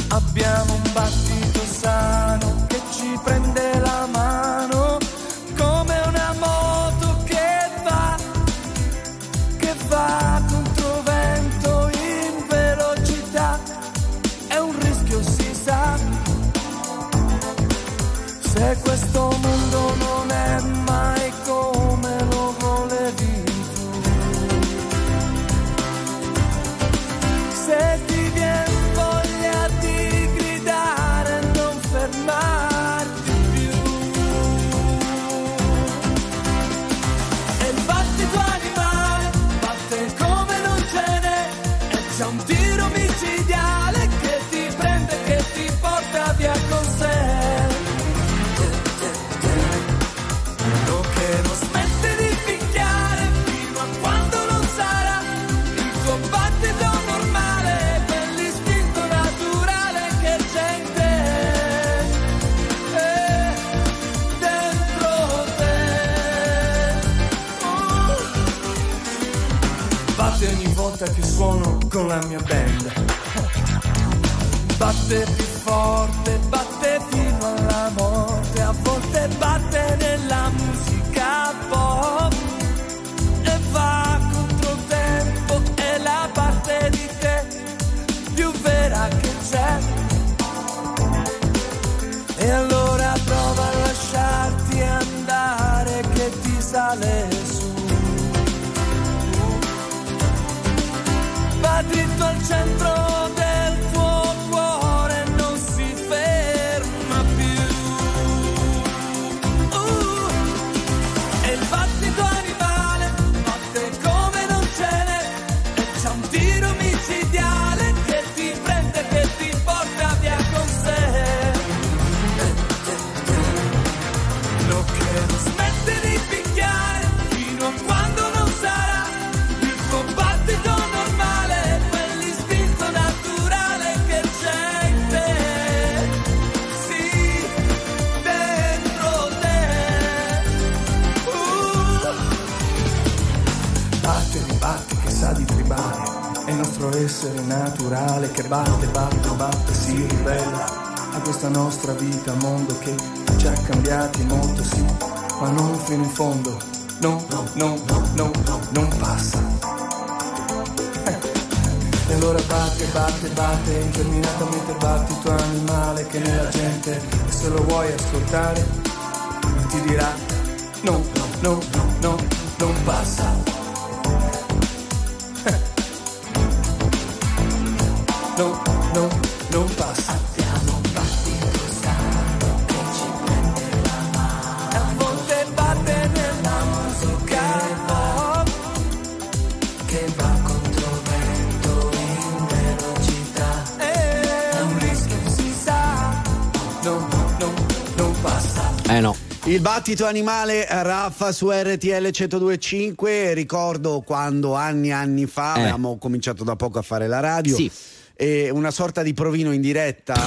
Abbiamo un battito sano che ci prende la mano come una moto che va contro vento in velocità. È un rischio, si sa. Se questo mondo non è mai come lo volevi tu, se ti viene voglia di gridare non fermarti più, e il battito animale batte come non ce n'è, e c'è un tiro micidiale che ti prende, che ti porta via con sé. Che non smette di picchiare fino a quando non sarà il tuo battito normale, per l'istinto naturale che c'è in te, dentro te. Batte ogni volta che suono con la mia band, batte più forte, batte fino alla morte, a volte batte nella musica pop e va contro tempo, è la parte di te più vera che c'è. E allora prova a lasciarti andare che ti sale su. Va dritto al centro del tuo cuore, non si ferma più. E il battito animale batte come non ce n'è, e c'è un tiro micidiale che ti prende, che ti porta via con sé. Lo che non smette di picchiare fino a quando non sarà il tuo battito normale. Di tribale, è il nostro essere naturale che batte, batte, batte, si ribella a questa nostra vita, mondo che ci ha cambiati molto, sì, ma non fino in fondo, no, no, no, no, no, non passa. E allora batte, batte, batte, interminatamente batti tuo animale che nella gente, se lo vuoi ascoltare, ti dirà no, no, no, no, no, non passa. No, no, non passa. Abbiamo un battito sano che ci prende la mano, e a volte batte nella musica pop che va contro vento in velocità. È un rischio, si sa. No, no, non passa. No. Il battito animale, Raffa, su RTL 102.5. Ricordo quando anni fa abbiamo cominciato da poco a fare la radio. Sì. E una sorta di provino in diretta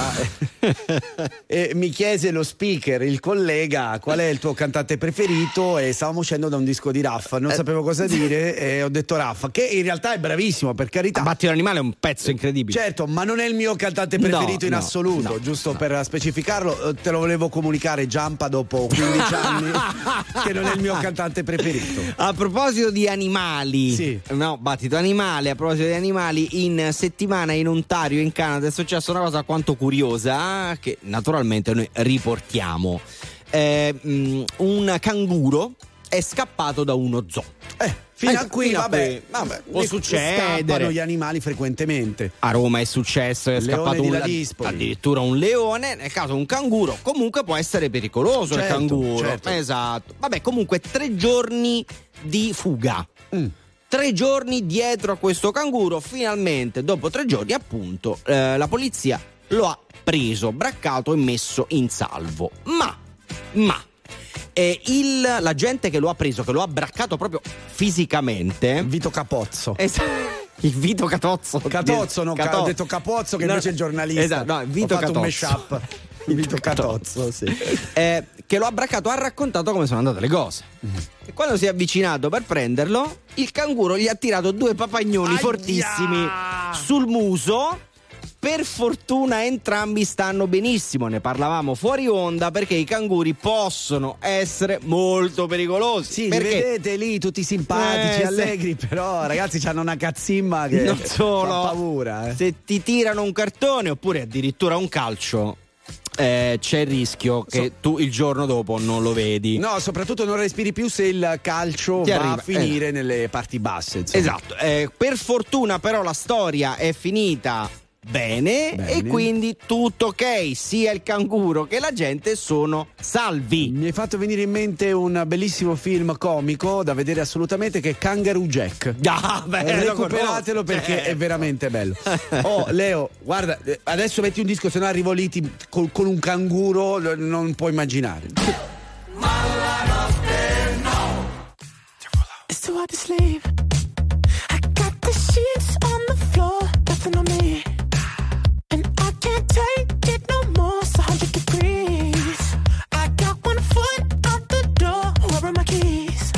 e mi chiese lo speaker, il collega, qual è il tuo cantante preferito, e stavamo uscendo da un disco di Raffa, non sapevo cosa dire e ho detto Raffa, che in realtà è bravissimo, per carità. Battito l'animale è un pezzo incredibile, certo, ma non è il mio cantante preferito, no, in assoluto, no, giusto, no. Per specificarlo, te lo volevo comunicare, Giampa, dopo 15 anni che non è il mio cantante preferito. A proposito di animali, sì. No, battito animale, a proposito di animali, in settimana in un in Canada è successa una cosa quanto curiosa che naturalmente noi riportiamo. Un canguro è scappato da uno zoo. Fino a qui, vabbè, può succedere. Scappano gli animali frequentemente. A Roma è successo, è scappato addirittura un leone. Nel caso un canguro, comunque può essere pericoloso, certo, il canguro. Certo. Esatto. Vabbè, comunque 3 giorni di fuga. 3 giorni dietro a questo canguro, finalmente dopo 3 giorni appunto la polizia lo ha preso, braccato e messo in salvo. La gente che lo ha preso, che lo ha braccato proprio fisicamente, Vito Capozzo. Esatto. Il Vito Catozzo. Catozzo, no, ho detto Capozzo, che no, invece è il giornalista. Esatto, no, Vito ho fatto Catozzo. Un mashup. Vito Catozzo, sì. Che lo ha braccato, ha raccontato come sono andate le cose. E quando si è avvicinato per prenderlo, il canguro gli ha tirato 2 papagnoni fortissimi sul muso. Per fortuna entrambi stanno benissimo, ne parlavamo fuori onda, perché i canguri possono essere molto pericolosi. Sì, perché vedete lì tutti simpatici, allegri, però ragazzi c'hanno una cazzimma che non solo fa paura. Se ti tirano un cartone oppure addirittura un calcio, c'è il rischio che tu il giorno dopo non lo vedi. No, soprattutto non respiri più se il calcio ti va a finire nelle parti basse. Insomma. Esatto, per fortuna però la storia è finita bene, e quindi tutto ok, sia il canguro che la gente sono salvi. Mi hai fatto venire in mente un bellissimo film comico da vedere assolutamente, che è Kangaroo Jack. Recuperatelo perché è veramente bello. Oh Leo, guarda, adesso metti un disco, se no arrivo lì con un canguro, non puoi immaginare. Ma la notte no. It's too hard to sleep. I got the sheets on the floor, nothing on me. Take it no more, it's 100 degrees. I got 1 foot out the door, where are my keys?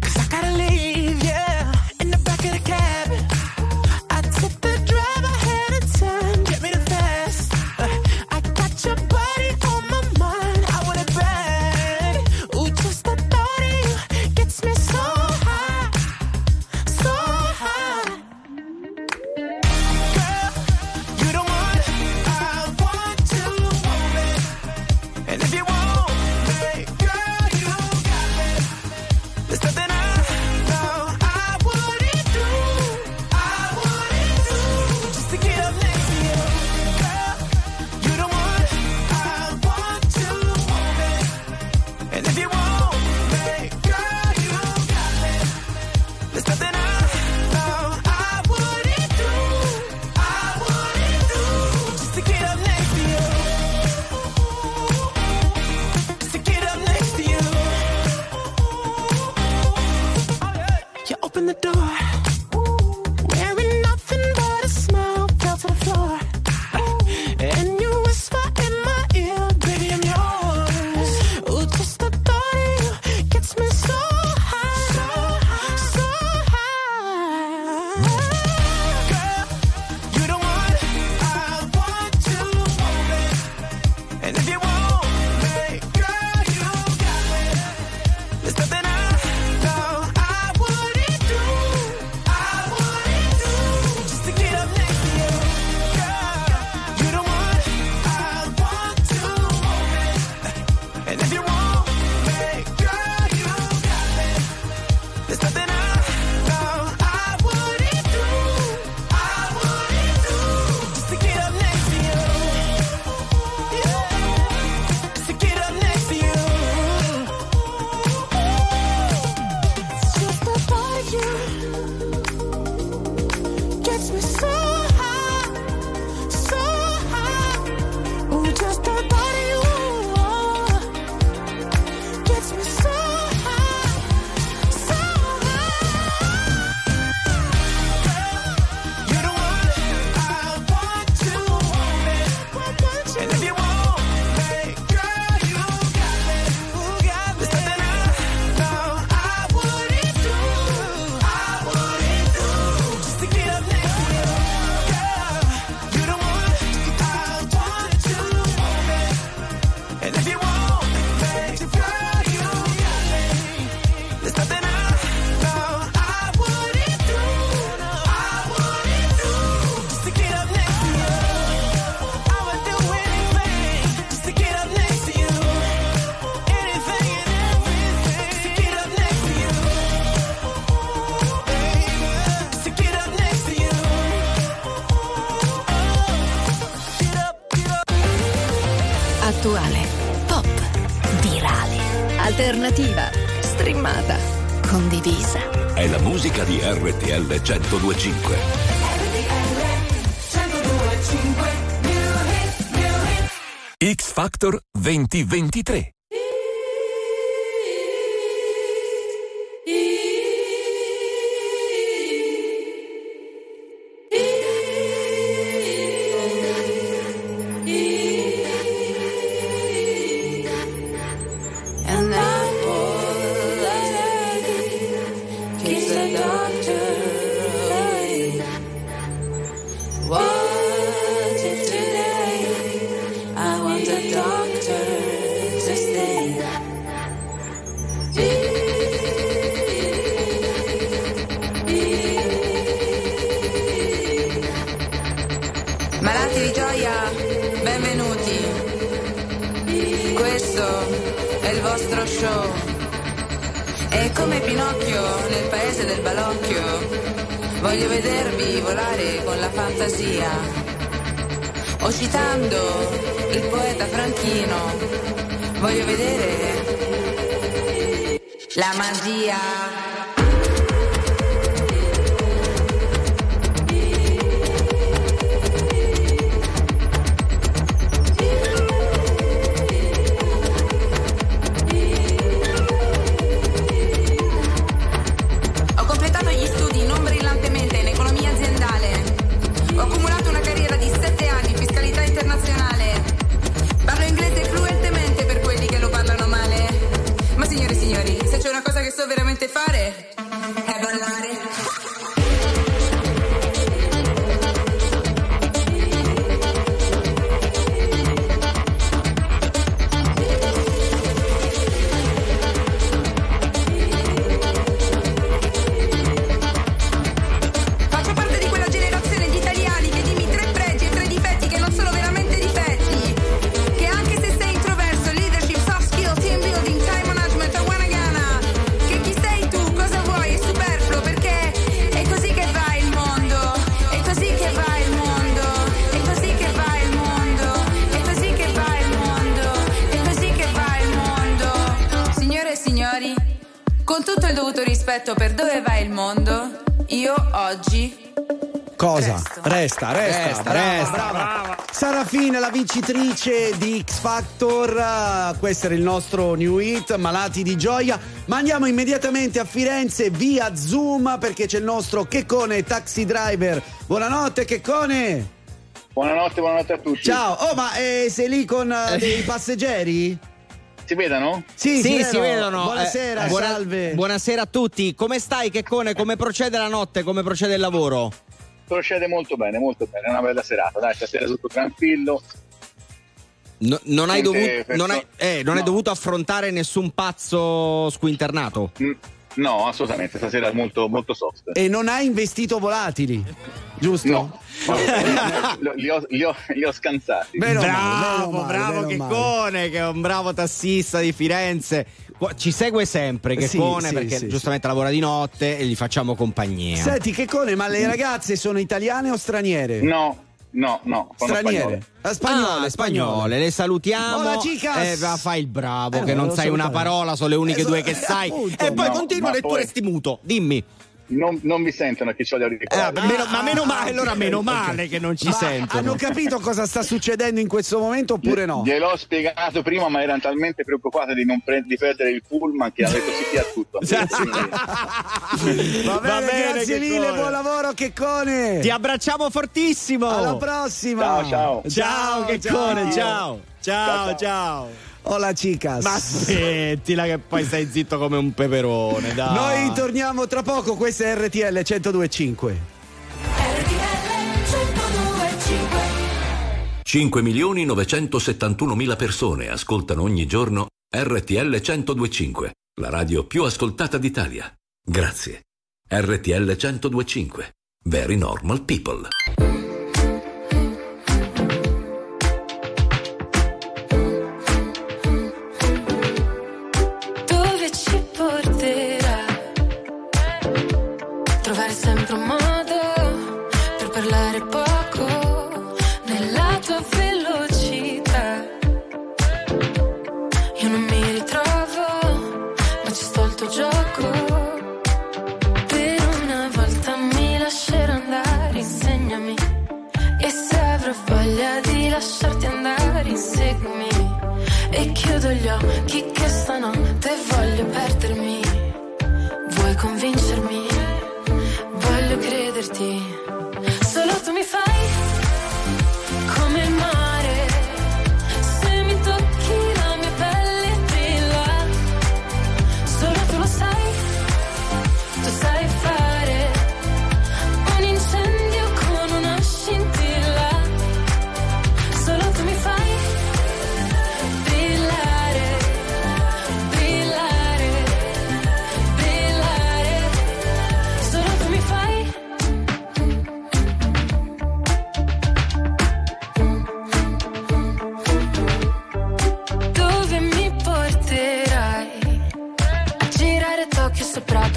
'Cause I gotta leave, yeah, in the back of the cab. I tipped the driver ahead of time, get me the fast. Attuale, pop, virale, alternativa, streamata, condivisa. È la musica di RTL 102.5. X Factor 2023. Per dove va il mondo? Io oggi cosa? Resta. Brava. Sarafina, la vincitrice di X Factor, questo era il nostro new hit, Malati di gioia. Ma andiamo immediatamente a Firenze via Zoom perché c'è il nostro Checone taxi driver. Buonanotte Checone. Buonanotte a tutti. Ciao. Oh, ma sei lì con dei passeggeri? Si vedono? Sì, si vedono. Buonasera, salve. Buonasera a tutti. Come stai, Checone? Come procede la notte? Come procede il lavoro? Procede molto bene. È una bella serata. Dai, stasera tutto tranquillo. No, non hai dovuto, hai dovuto affrontare nessun pazzo squinternato? No, assolutamente. Stasera è molto soft. E non hai investito volatili, giusto? No. Li ho scansati. Bravo Checone, che è un bravo tassista di Firenze. Ci segue sempre Checone, perché giustamente lavora di notte e gli facciamo compagnia. Senti Checone, ma le ragazze sono italiane o straniere? No, straniere. Spagnole, le salutiamo. Hola, chicas. Fai il bravo, che non sai una parola, sono le uniche due che sai. Appunto. E poi continua poi... resti muto. Dimmi. Non mi sentono, che c'ho gli auricolari. Meno male che non ci sentono. Hanno capito cosa sta succedendo in questo momento oppure no? Gliel'ho spiegato prima, ma erano talmente preoccupate di perdere il pullman che ha detto sì a tutto. Va bene, grazie mille, buon lavoro Checone. Ti abbracciamo fortissimo. Alla prossima. Ciao Checone, ciao. Hola chicas. Ma smettila che poi stai zitto come un peperone, dai. Noi torniamo tra poco, questa è RTL 102.5. RTL 102.5. 5.971.000 persone ascoltano ogni giorno RTL 102.5, la radio più ascoltata d'Italia. Grazie. RTL 102.5. Very normal people. Poco nella tua velocità, gli occhi che stanotte voglio perdermi. Vuoi convincermi? Voglio crederti. Solo tu mi fai come il mare. Se mi tocchi la mia pelle brilla. Solo tu lo sai. Tu sai fare un incendio con una scintilla. Solo tu mi fai brillare, brillare, brillare. Solo tu mi fai. Dove mi porterai? A girare Tokyo sopra ad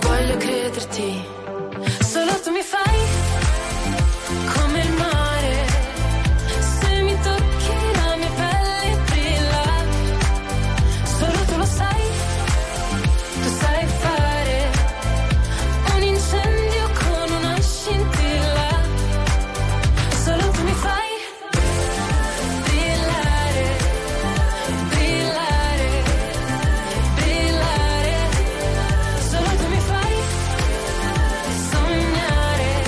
Voglio crederti. Solo tu mi fai come il mare. Se mi tocchi la mia pelle brilla. Solo tu lo sai. Tu sai fare un incendio con una scintilla. Solo tu mi fai brillare, brillare, brillare. Solo tu mi fai sognare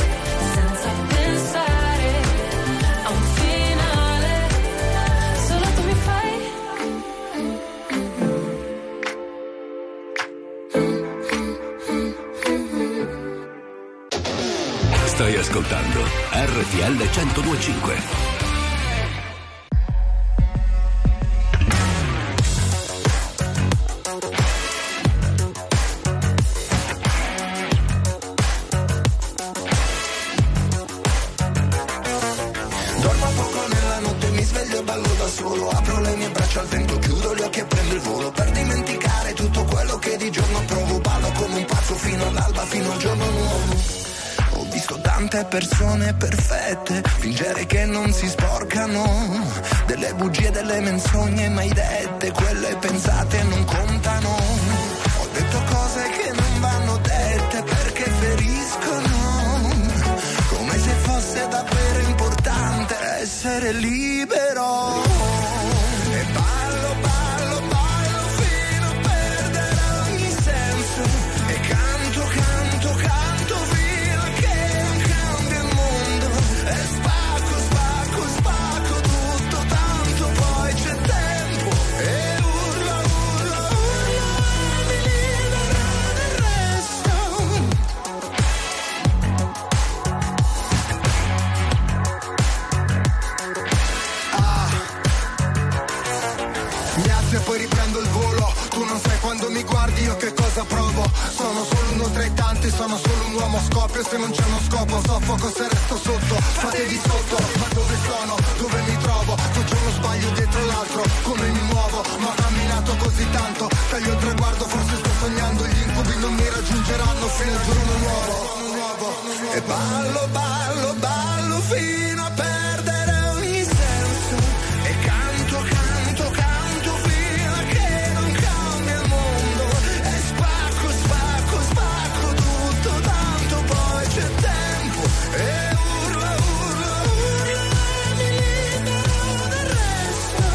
senza pensare a un finale. Solo tu mi fai. Stai ascoltando RTL 102.5. Dormo poco nella notte, mi sveglio e ballo da solo. Apro le mie braccia al vento, chiudo gli occhi e prendo il volo. Per dimenticare tutto quello che di giorno provo. Ballo come un pazzo fino all'alba, fino al giorno nuovo. Ho visto tante persone perfette fingere che non si sporcano. Delle bugie, delle menzogne mai dette, quelle pensate non contano. Ho detto cose che non vanno dette perché feriscono. Come se fosse davvero importante essere libero. E ballo, ballo, ballo fino a perdere ogni senso. E canto, canto, canto fino a che non cambia il mondo. E spacco, spacco, spacco tutto tanto, poi c'è tempo. E urlo, urlo, urlo e mi libero del resto. Mi alzo e poi riprendo il volo. Tu non sai quando mi guardi io che cosa provo. Sono solo uno tra i tanti, sono solo un uomo a scoppio. Se non c'è uno scopo soffoco se resto sotto. Fatevi sotto, ma dove sono? Dove mi trovo? Faccio uno sbaglio dietro l'altro, come mi muovo? Ma ho camminato così tanto, taglio il traguardo, forse sto sognando. Gli incubi non mi raggiungeranno fino al giorno nuovo. E ballo, ballo, ballo fino a perdere ogni senso. E canto, canto, canto fino a che non cambia il mondo. E spacco, spacco, spacco tutto tanto, poi c'è tempo. E urlo, urlo, urlo e mi libero del resto.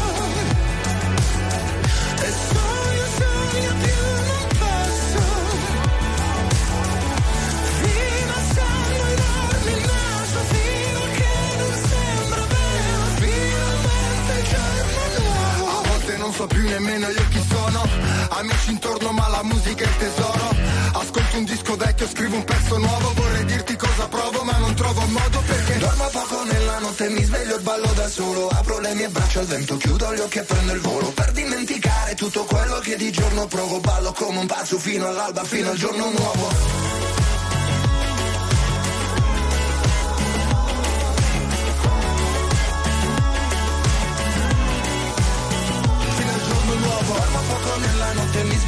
E sogno, sogno più non posso. Fino a sanguinarmi il naso, fino a che non sembra vero. Finalmente il giorno nuovo. A volte non so più nemmeno io chi sono. Amici intorno ma la musica è il tesoro. Ascolto un disco vecchio, scrivo un pezzo nuovo. Vorrei dirti cosa provo ma non trovo il modo perché dormo poco nella notte, mi sveglio e ballo da solo. Apro le mie braccia al vento, chiudo gli occhi e prendo il volo. Per dimenticare tutto quello che di giorno provo. Ballo come un pazzo fino all'alba, fino al giorno nuovo. Dormo poco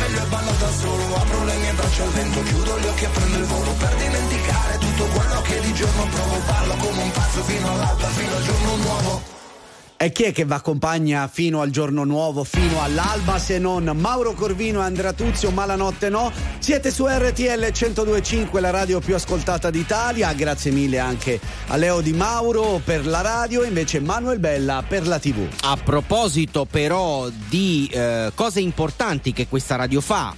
meglio e ballo da solo. Apro le mie braccia al vento, chiudo gli occhi e prendo il volo per dimenticare tutto quello che di giorno provo. Parlo come un pazzo fino all'alba, fino al giorno nuovo. E chi è che vi accompagna fino al giorno nuovo, fino all'alba, se non Mauro Corvino e Andrea Tuzio, ma la notte no? Siete su RTL 102.5, la radio più ascoltata d'Italia. Grazie mille anche a Leo Di Mauro per la radio e invece Manuel Bella per la TV. A proposito però di cose importanti che questa radio fa,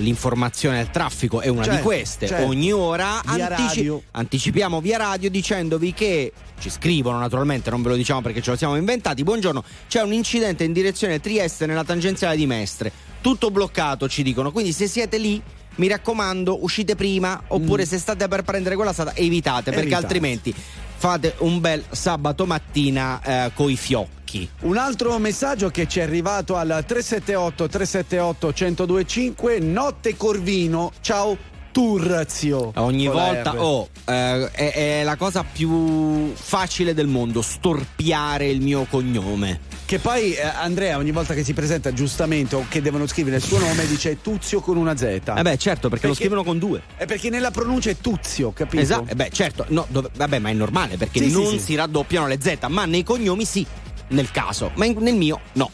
l'informazione al traffico è una di queste. Ogni ora via radio. Anticipiamo via radio dicendovi che ci scrivono, naturalmente non ve lo diciamo perché ce lo siamo inventati. Buongiorno, c'è un incidente in direzione Trieste nella tangenziale di Mestre, tutto bloccato, ci dicono, quindi se siete lì mi raccomando uscite prima, oppure se state per prendere quella strada evitate, perché altrimenti fate un bel sabato mattina coi fiocchi. Un altro messaggio che ci è arrivato al 378 378 1025: notte Corvino, ciao Turzio. Ogni volta è la cosa più facile del mondo storpiare il mio cognome. Che poi Andrea ogni volta che si presenta, giustamente, o che devono scrivere il suo nome, dice Tuzio con una Z. Eh beh, certo, perché lo scrivono con due. È perché nella pronuncia è Tuzio, capito? Esatto, beh, certo, no, vabbè, ma è normale perché si raddoppiano le Z, ma nei cognomi sì, nel caso, ma nel mio no.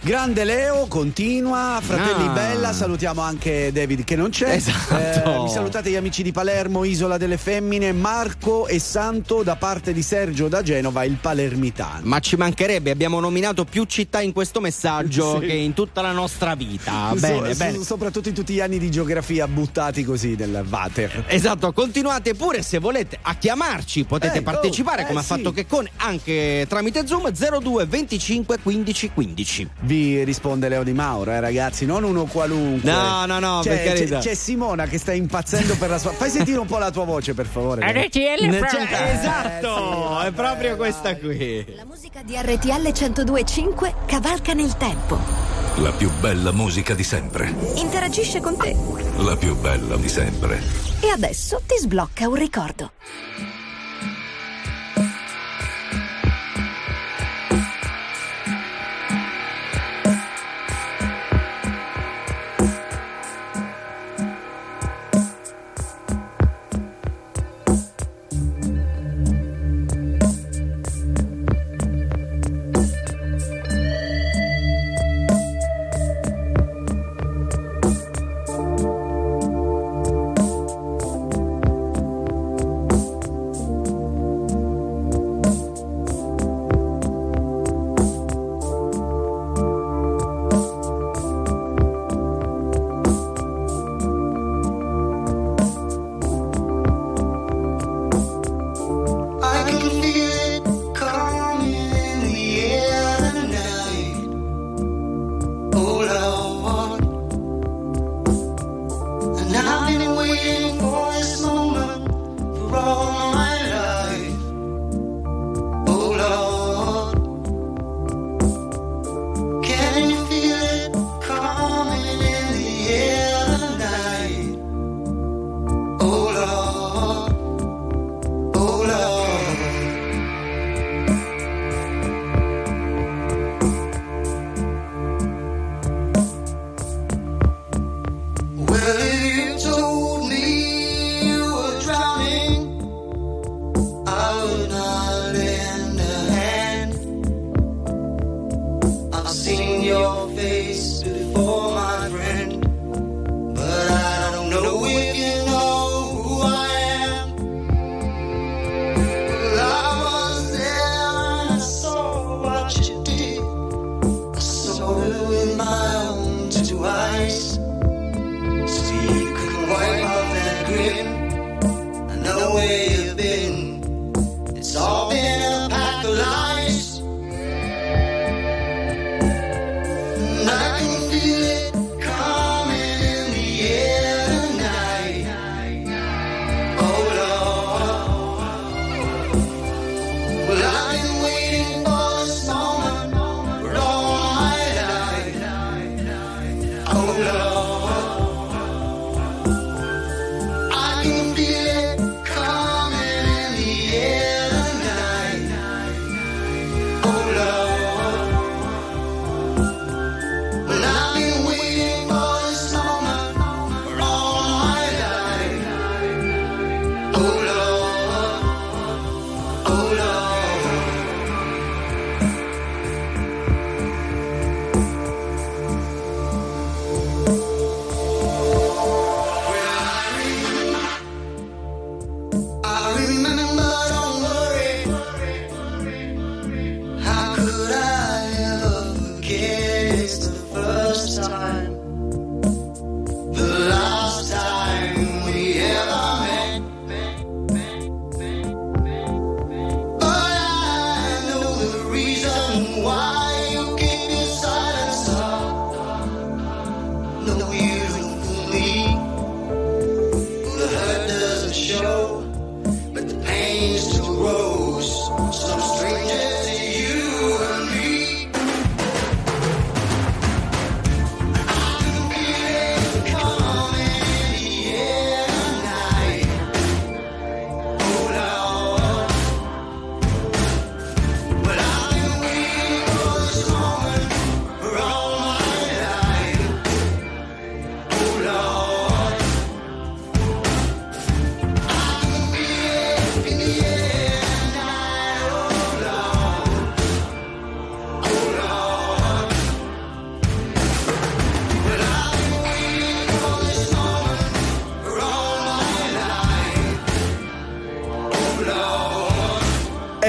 Grande Leo, continua, fratelli Bella, salutiamo anche David che non c'è. Esatto. Mi salutate gli amici di Palermo, Isola delle Femmine, Marco e Santo da parte di Sergio da Genova, il palermitano. Ma ci mancherebbe, abbiamo nominato più città in questo messaggio che in tutta la nostra vita. Bene. Soprattutto in tutti gli anni di geografia buttati così nel water. Esatto, continuate pure se volete a chiamarci, potete partecipare come ha fatto Checone anche tramite Zoom 02 25 15 15. Vi risponde Leo Di Mauro, ragazzi, non uno qualunque. No, per carità. C'è Simona che sta impazzendo per la sua. Fai sentire un po' la tua voce, per favore. RTL Esatto, è proprio questa qui. La musica di RTL 102.5 cavalca nel tempo. La più bella musica di sempre. Interagisce con te. La più bella di sempre. E adesso ti sblocca un ricordo. I can feel it.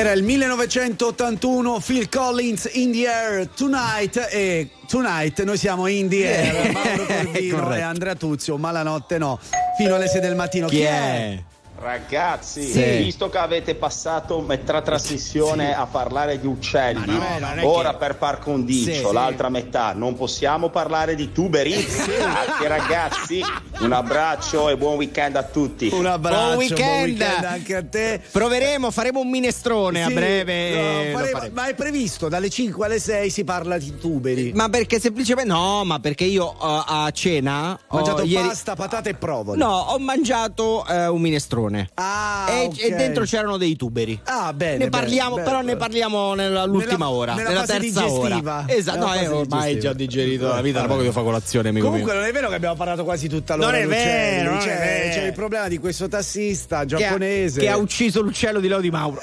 Era il 1981, Phil Collins, In the Air Tonight, e Tonight noi siamo in the air. Mauro Corvino e Andrea Tuzio, ma la notte no, fino alle 6 del mattino. Chi è? Ragazzi, sì, visto che avete passato metà trasmissione a parlare di uccelli, ora per par condicio, l'altra metà, non possiamo parlare di tuberi. Anche ragazzi, un abbraccio e buon weekend a tutti. Un abbraccio, buon weekend anche a te. Proveremo, faremo un minestrone a breve. Ma è previsto dalle 5 alle 6 si parla di tuberi. Ma perché semplicemente perché io a cena ho mangiato pasta, patate e provole. No, ho mangiato un minestrone. E dentro c'erano dei tuberi. Ne parliamo nell'ultima ora, nella terza digestiva. Ora. Esatto, ormai già digerito la vita, da poco devo fare colazione, amico mio. Non è vero che abbiamo parlato quasi tutta l'ora. Non è vero. C'è il problema di questo tassista giapponese che ha ucciso l'uccello di Leo Di Mauro.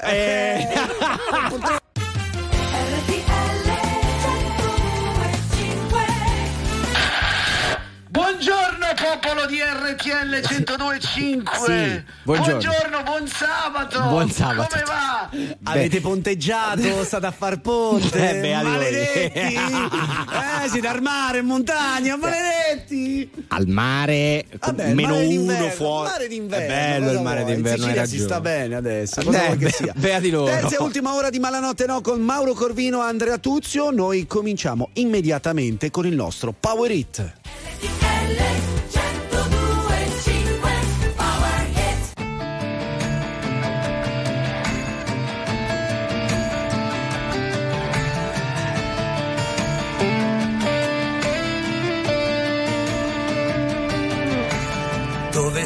Buongiorno popolo di RTL 102.5. Sì, buongiorno, buon sabato. Buon sabato. Come va? Avete ponteggiato? State a far ponte? Maledetti. Siete al mare, in montagna, maledetti. Al mare, -1 fuori. Mare d'inverno. È bello il mare d'inverno. In Sicilia si sta bene adesso. Beati loro. Terza e ultima ora di Malanotte No con Mauro Corvino e Andrea Tuzio. Noi cominciamo immediatamente con il nostro Power Hit. Dove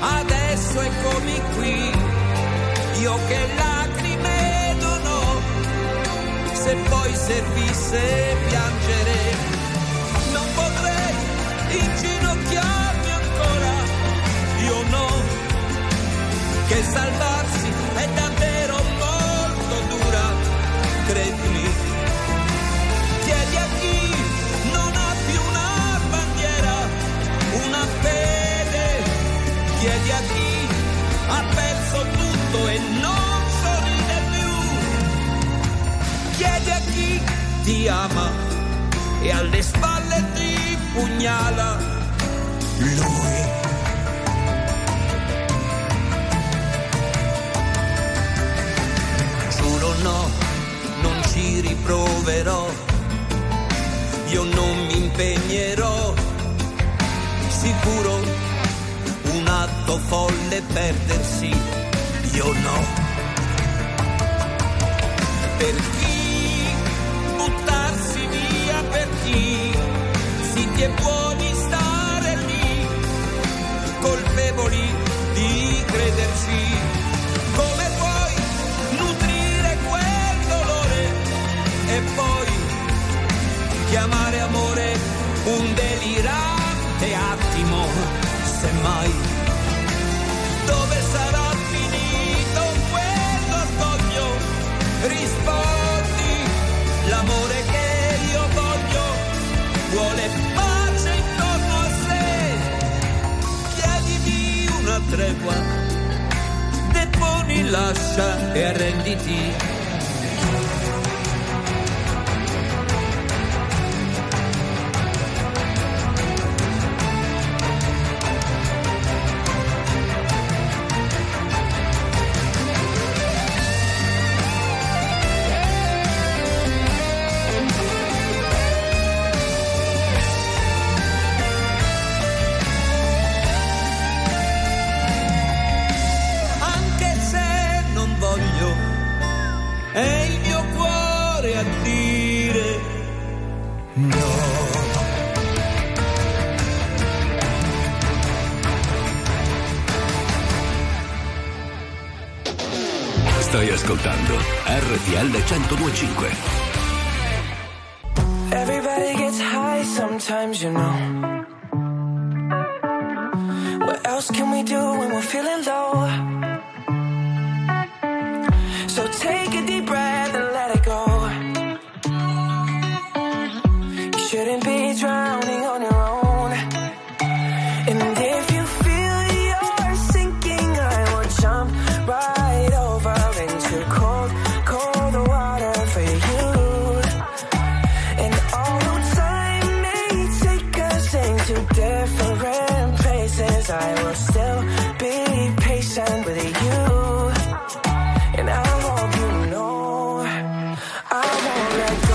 adesso eccomi qui, io che lacrime non ho, se poi servisse piangere non potrei inginocchiarmi ancora, io no, che salvarsi è davvero molto dura, credimi, chiedi a chi non ha più una bandiera, una fede, chiedi a chi ha perso tutto e non sorride più, chiedi a chi ti ama e alle spalle ti pugnala lui. Giuro no, non ci riproverò, io non mi impegnerò, sicuro un atto folle perdersi, io no. Per chi buttarsi via, per chi che buoni stare lì, colpevoli di credersi, come puoi nutrire quel dolore e poi chiamare amore un delirante attimo, semmai, dove sarà finito quello orgoglio, rispondi, l'amore che io voglio vuole tregua, deponi, lascia e arrenditi. Stai ascoltando RTL 102.5. Everybody gets high sometimes, you know. What else can we do when we're feeling low? So take a deep breath and let it go. You shouldn't be drowning on your own. And if you feel you're sinking, I will jump right over into cold, cold water for you. And although time may take us into different places, I will still be patient with you. And I hope you know I won't let go.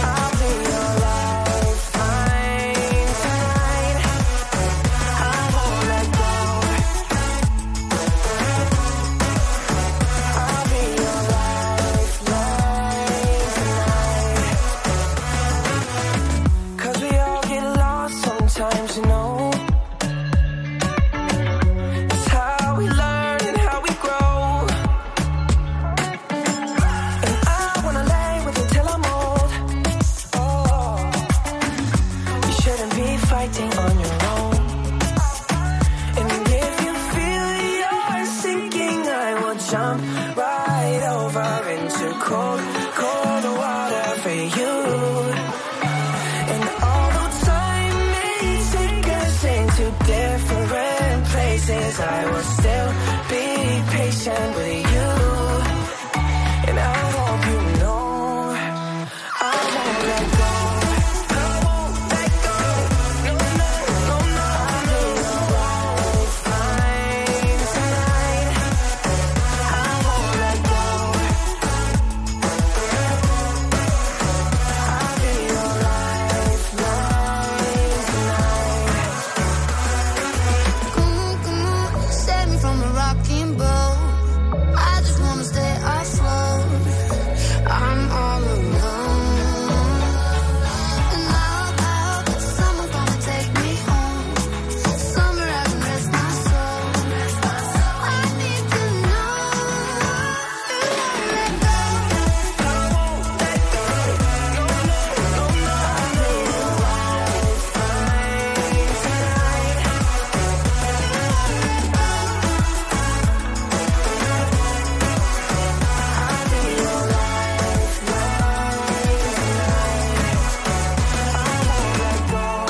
I'll be your lifeline tonight. I won't let go. I'll be your lifeline tonight. 'Cause we all get lost sometimes, you know. It's how we learn and how we grow. And I wanna lay with you till I'm old. Oh, you shouldn't be fighting on your own. And if you feel you're sinking, I will jump right over into cold, cold water for you. And although time may take us into different places, I will still be patient with you. And I hope you know I won't let go. I won't let go. No, no, no, no. I'll be your lifeline tonight. I won't let go. I'll be your lifeline tonight. Come on, save me from the rocking boat. I just wanna stay afloat. I'm all alone, and I hope that someone's gonna take me home. Somewhere I can rest my soul. I need to know you won't let go. I won't let go. No, no, no, no. I'll be your lifeline tonight. I'll be your lifeline.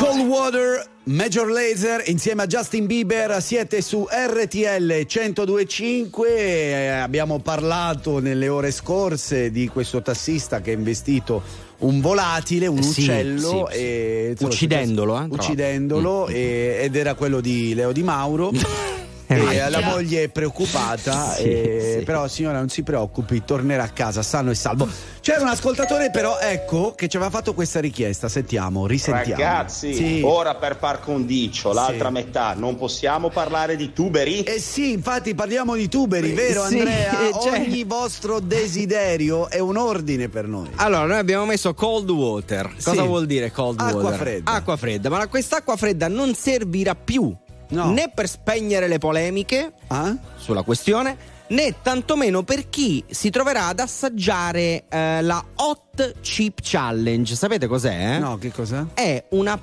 Cold Water, Major Lazer insieme a Justin Bieber, siete su RTL 102.5. Abbiamo parlato nelle ore scorse di questo tassista che ha investito un volatile, un Sì, uccello, sì, sì. e Uccidendolo, tra l'altro. Ed era quello di Leo Di Mauro. E la moglie è preoccupata, Sì, sì. però signora non si preoccupi, tornerà a casa sano e salvo. C'era un ascoltatore però, ecco, che ci aveva fatto questa richiesta, risentiamo. Ragazzi, Sì. ora per par condicio, l'altra metà, non possiamo parlare di tuberi? Eh sì, infatti parliamo di tuberi, vero sì, Andrea? cioè- Ogni vostro desiderio è un ordine per noi. Allora, noi abbiamo messo cold water. Cosa Sì. vuol dire cold Acqua water? fredda. Acqua fredda, ma quest'acqua fredda non servirà più No. né per spegnere le polemiche Ah? sulla questione, né tantomeno per chi si troverà ad assaggiare la Hot Chip Challenge. Sapete cos'è? No, che cos'è? È la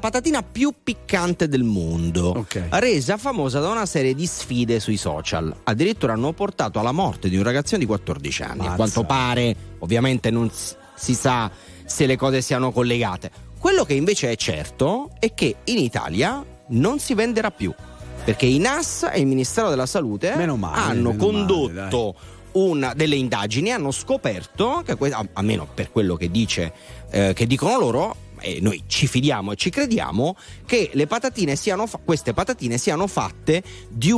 patatina più piccante del mondo, Ok. resa famosa da una serie di sfide sui social. Addirittura hanno portato alla morte di un ragazzino di 14 anni. Mazza. A quanto pare, ovviamente non si sa se le cose siano collegate. Quello che invece è certo è che in Italia non si venderà più, perché i NAS e il Ministero della Salute Meno male, hanno meno condotto delle indagini, hanno scoperto che almeno per quello che che dicono loro, e noi ci fidiamo e ci crediamo, che le patatine siano queste patatine siano fatte di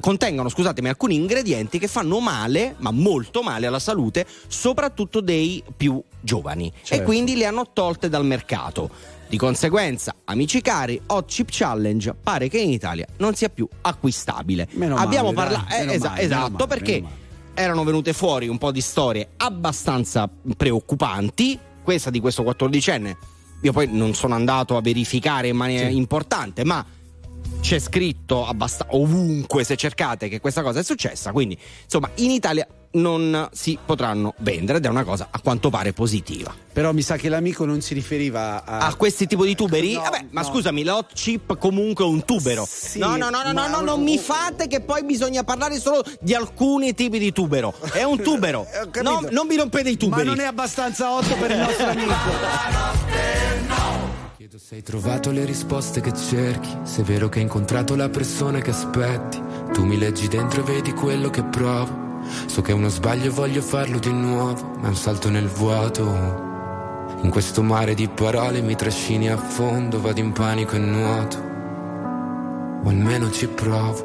contengono, scusatemi, alcuni ingredienti che fanno male, ma molto male alla salute, soprattutto dei più giovani, Certo. e quindi le hanno tolte dal mercato. Di conseguenza, amici cari, Hot Chip Challenge pare che in Italia non sia più acquistabile. Meno male, Abbiamo dai, parlato meno male, esatto, meno male, perché meno erano venute fuori un po' di storie abbastanza preoccupanti. Questa di questo 14enne, io poi non sono andato a verificare in maniera importante, ma c'è scritto ovunque, se cercate, che questa cosa è successa, quindi insomma in Italia non si potranno vendere ed è una cosa a quanto pare positiva. Però mi sa che l'amico non si riferiva a questi tipo di tuberi? No, vabbè, no. Ma scusami, l'hot chip comunque è un tubero. Sì, no, non mi fate che poi bisogna parlare solo di alcuni tipi di tubero. È un tubero. No, non mi rompete i tuberi. Ma non è abbastanza hot per il nostro amico. Chiedo se hai trovato le risposte che cerchi, se è vero che hai incontrato la persona che aspetti. Tu mi leggi dentro e vedi quello che provo. So che è uno sbaglio e voglio farlo di nuovo, ma è un salto nel vuoto. In questo mare di parole mi trascini a fondo, vado in panico e nuoto, o almeno ci provo.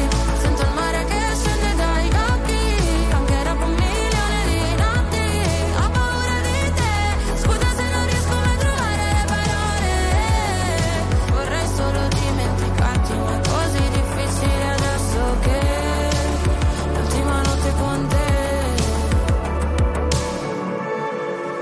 sento il mare che scende dai occhi, anche dopo un milione di notti. Ho paura di te, scusa se non riesco a trovare le parole. Vorrei solo dimenticarti, ma è così difficile adesso che l'ultima notte con te.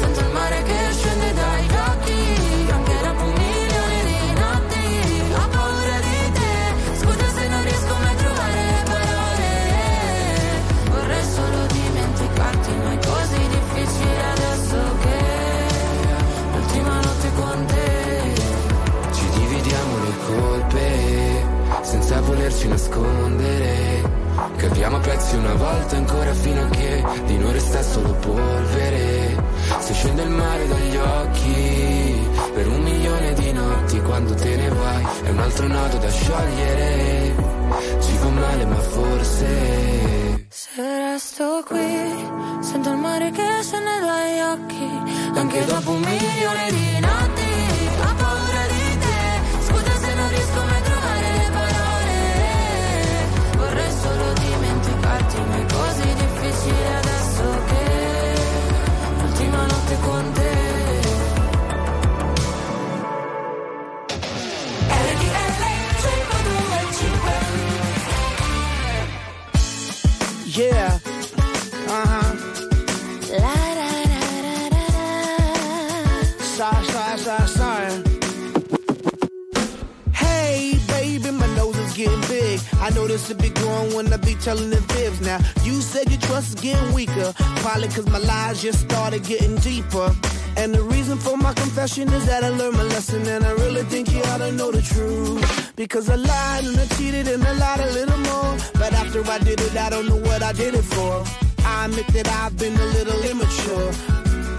sento il mare che scende dai occhi. Senza volerci nascondere, capiamo a pezzi una volta ancora, fino a che di noi resta solo polvere. Se scende il mare dagli occhi per un milione di notti, quando te ne vai è un altro nodo da sciogliere. Ci fa male, ma forse se resto qui sento il mare che se ne dai occhi, anche dopo un milione di notti. Ho paura di te, scusa se non riesco mai a trovare le parole. Vorrei solo dimenticarti, ma è così difficile adesso che l'ultima notte con te. RTL 102.5. Yeah. Getting big. I know this will be growing when I be telling the fibs. Now, you said your trust is getting weaker, probably cause my lies just started getting deeper. And the reason for my confession is that I learned my lesson, and I really think you ought to know the truth. Because I lied and I cheated and I lied a little more, but after I did it, I don't know what I did it for. I admit that I've been a little immature,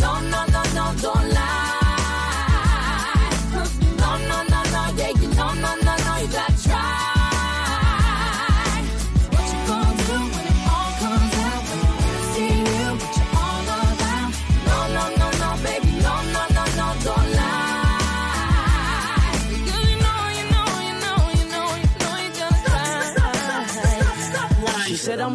no, no, no, no, don't lie. No, no, no, no, yeah, you know, no, no, no, you gotta try. What you gonna do when it all comes out? When I see you, put you all around. No, no, no, no, baby, no, no, no, no, don't lie. Said I'm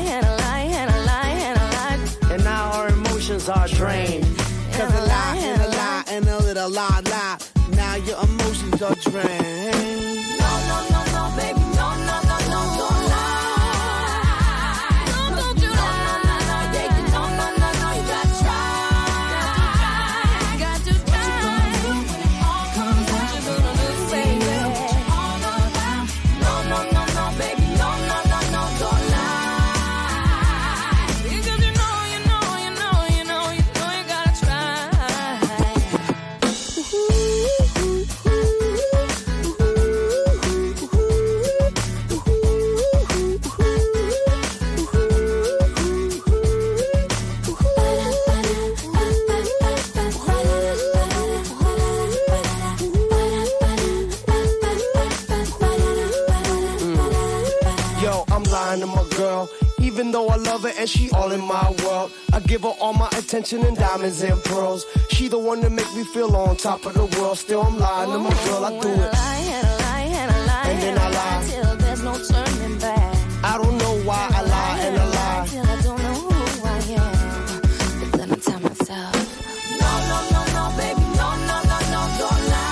had a now our emotions are drained. Cause a lie and a lie and a little lie lie. Now your emotions are drained. No, no, no, no, baby, no, no, no. love her and she all in my world. I give her all my attention and diamonds and pearls. She the one that make me feel on top of the world. Still I'm lying to my girl, I do it. And then I lie till there's no turning back. I don't know why I lie and I lie till I don't know who I am. But let me tell myself, no, no, no, no, baby, no, no, no, no, don't lie.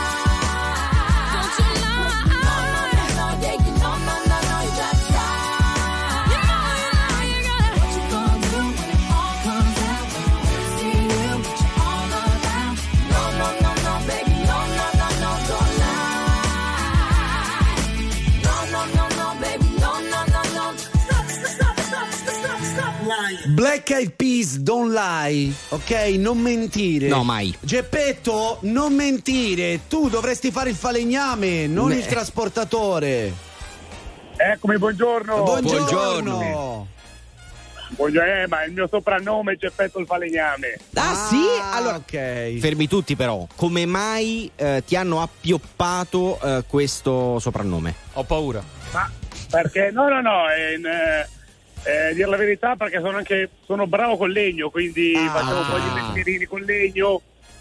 Black Eyed Peas, don't lie, ok? Non mentire. No, mai. Geppetto, non mentire. Tu dovresti fare il falegname, non il trasportatore. Eccomi, buongiorno. Buongiorno. Ma il mio soprannome è Geppetto il falegname. Ah, sì? Allora, ok. Fermi tutti però. Come mai ti hanno appioppato questo soprannome? Ho paura. Ma perché? No. Dire la verità, perché sono bravo con legno, quindi facevo un po' di pensierini con legno,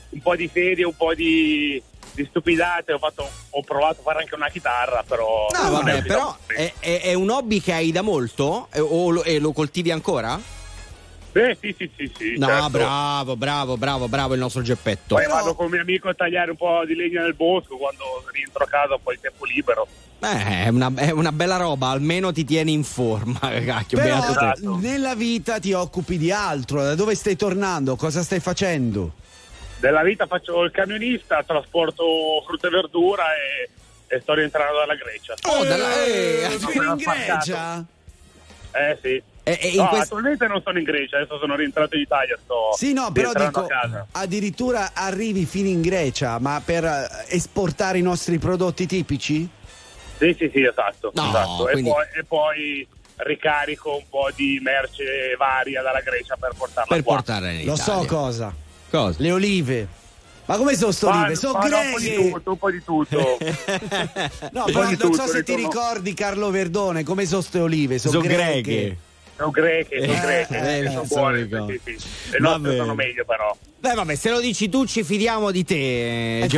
un po' di serie, un po' di stupidate. Ho provato a fare anche una chitarra, però. No, vabbè, però è un hobby che hai da molto? E lo coltivi ancora? Beh, sì. No, certo. Bravo il nostro Geppetto. Poi vado con mio amico a tagliare un po' di legna nel bosco quando rientro a casa, poi il tempo libero. È una bella roba, almeno ti tieni in forma, cacchio. Però, beato te. Nella vita ti occupi di altro. Da dove stai tornando? Cosa stai facendo? Della vita faccio il camionista, trasporto frutta e verdura e sto rientrando dalla Grecia. In Grecia? Sì. Attualmente non sono in Grecia, adesso sono rientrato in Italia. Sì, no, però dico, addirittura arrivi fino in Grecia, ma per esportare i nostri prodotti tipici? Sì, esatto. No, esatto. Quindi... E poi ricarico un po' di merce varia dalla Grecia per portarla qua. Lo so cosa? Le olive. Ma come sono sto olive? Sono greche. Un po' di tutto. No, però non so se ti ricordi, Carlo Verdone, come sono ste olive? Sono greche. Sono buone. Sì. Le nostre sono meglio però. Se lo dici tu ci fidiamo di te, Geppetto.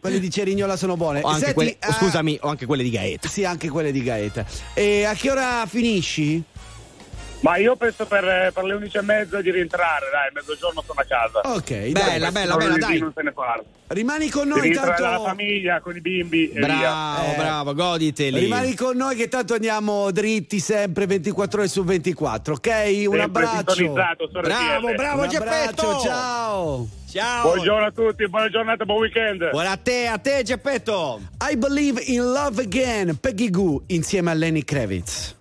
Quelli di Cerignola sono buone. Senti, scusami, ho anche quelle di Gaeta. Sì, anche quelle di Gaeta. E a che ora finisci? Ma io penso per le 11:30 di rientrare, dai, mezzogiorno sono a casa. Ok, bella, dai. Non se ne parla. Rimani con noi, tanto la famiglia, con i bimbi. Bravo, goditeli. Rimani con noi che tanto andiamo dritti sempre 24 ore su 24, ok? Un abbraccio. Bravo Geppetto. Ciao. Buongiorno a tutti, buona giornata, buon weekend. Buona a te Geppetto. I Believe in Love Again, Peggy Goo insieme a Lenny Kravitz.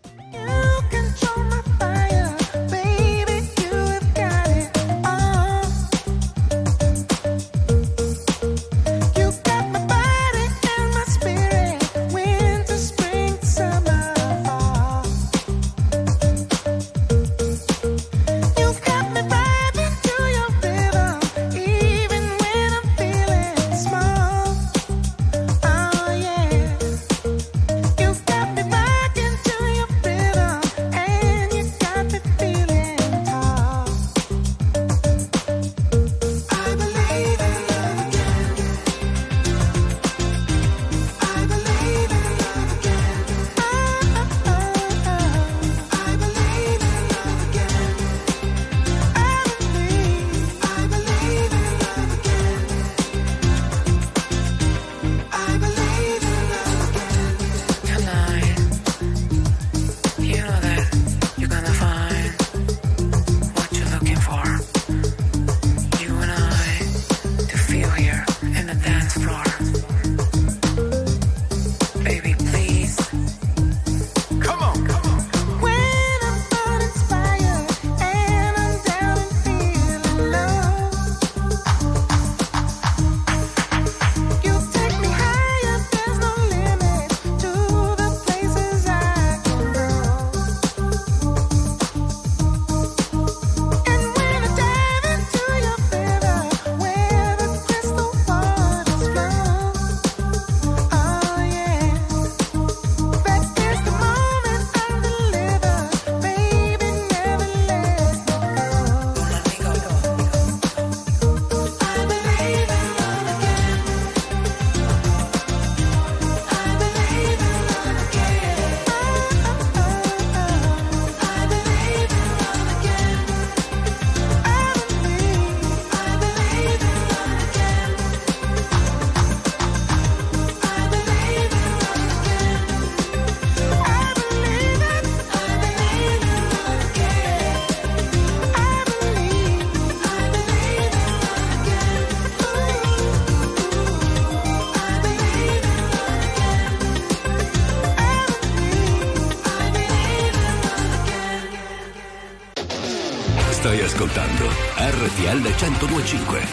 ascoltando RTL 102.5.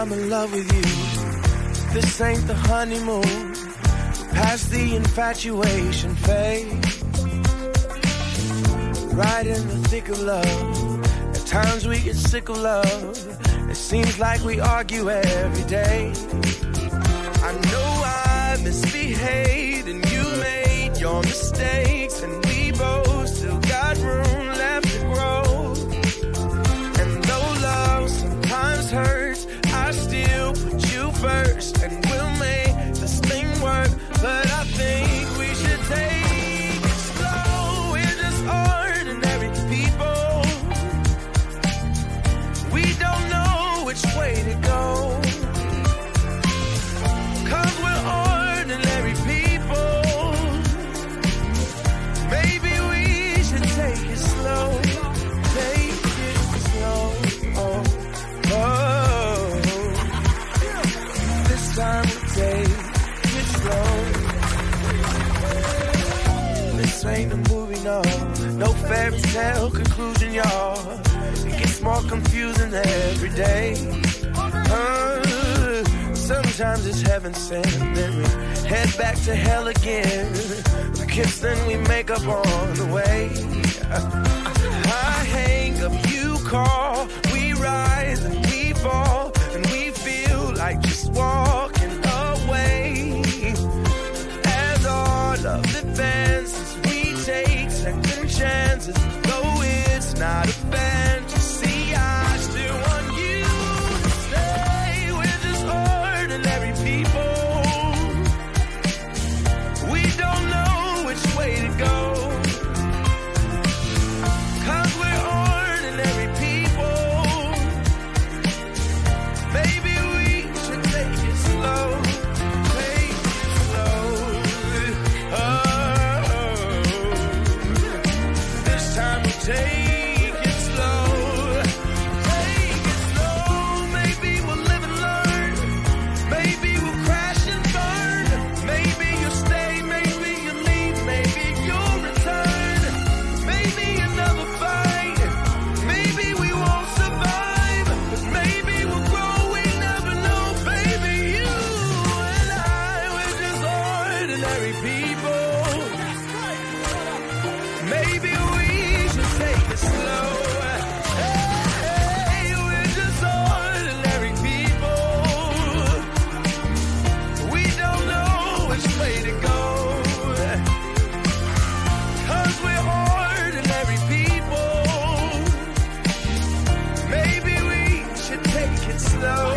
I'm in love with you. This ain't the honeymoon. Past the infatuation phase. Right in the thick of love. At times we get sick of love. It seems like we argue every day. I know I misbehaved and you made your mistakes, and we both still got room left to grow. And though love sometimes hurts, I still put you first, and we'll make this thing work. But I think we should take it slow. We're just ordinary people. We don't know which way to go, 'cause we're ordinary people. Maybe we should take it slow. Take it slow. Oh, oh. Time to take it slow. This ain't a movie, no. No fairy tale conclusion, y'all. It gets more confusing every day. Sometimes it's heaven sent, then we head back to hell again. We kiss, then we make up on the way. I hang up, you call. We rise and we fall, and we feel like just walk. Love advances, we take second chances, though it's not a fantasy. I still want you to stay. We're just ordinary people. We don't know which way to go, 'cause we're ordinary people. Maybe we should take it slow. Take it slow, take it slow. Maybe we'll live and learn. Maybe we'll crash and burn. Maybe you'll stay, maybe you'll leave, maybe you'll return. Maybe another fight, maybe we won't survive, but maybe we'll grow, we never know. Baby, you and I, we're just ordinary people. Maybe we take it slow. Hey, we're just ordinary people. We don't know which way to go, 'cause we're ordinary people. Maybe we should take it slow.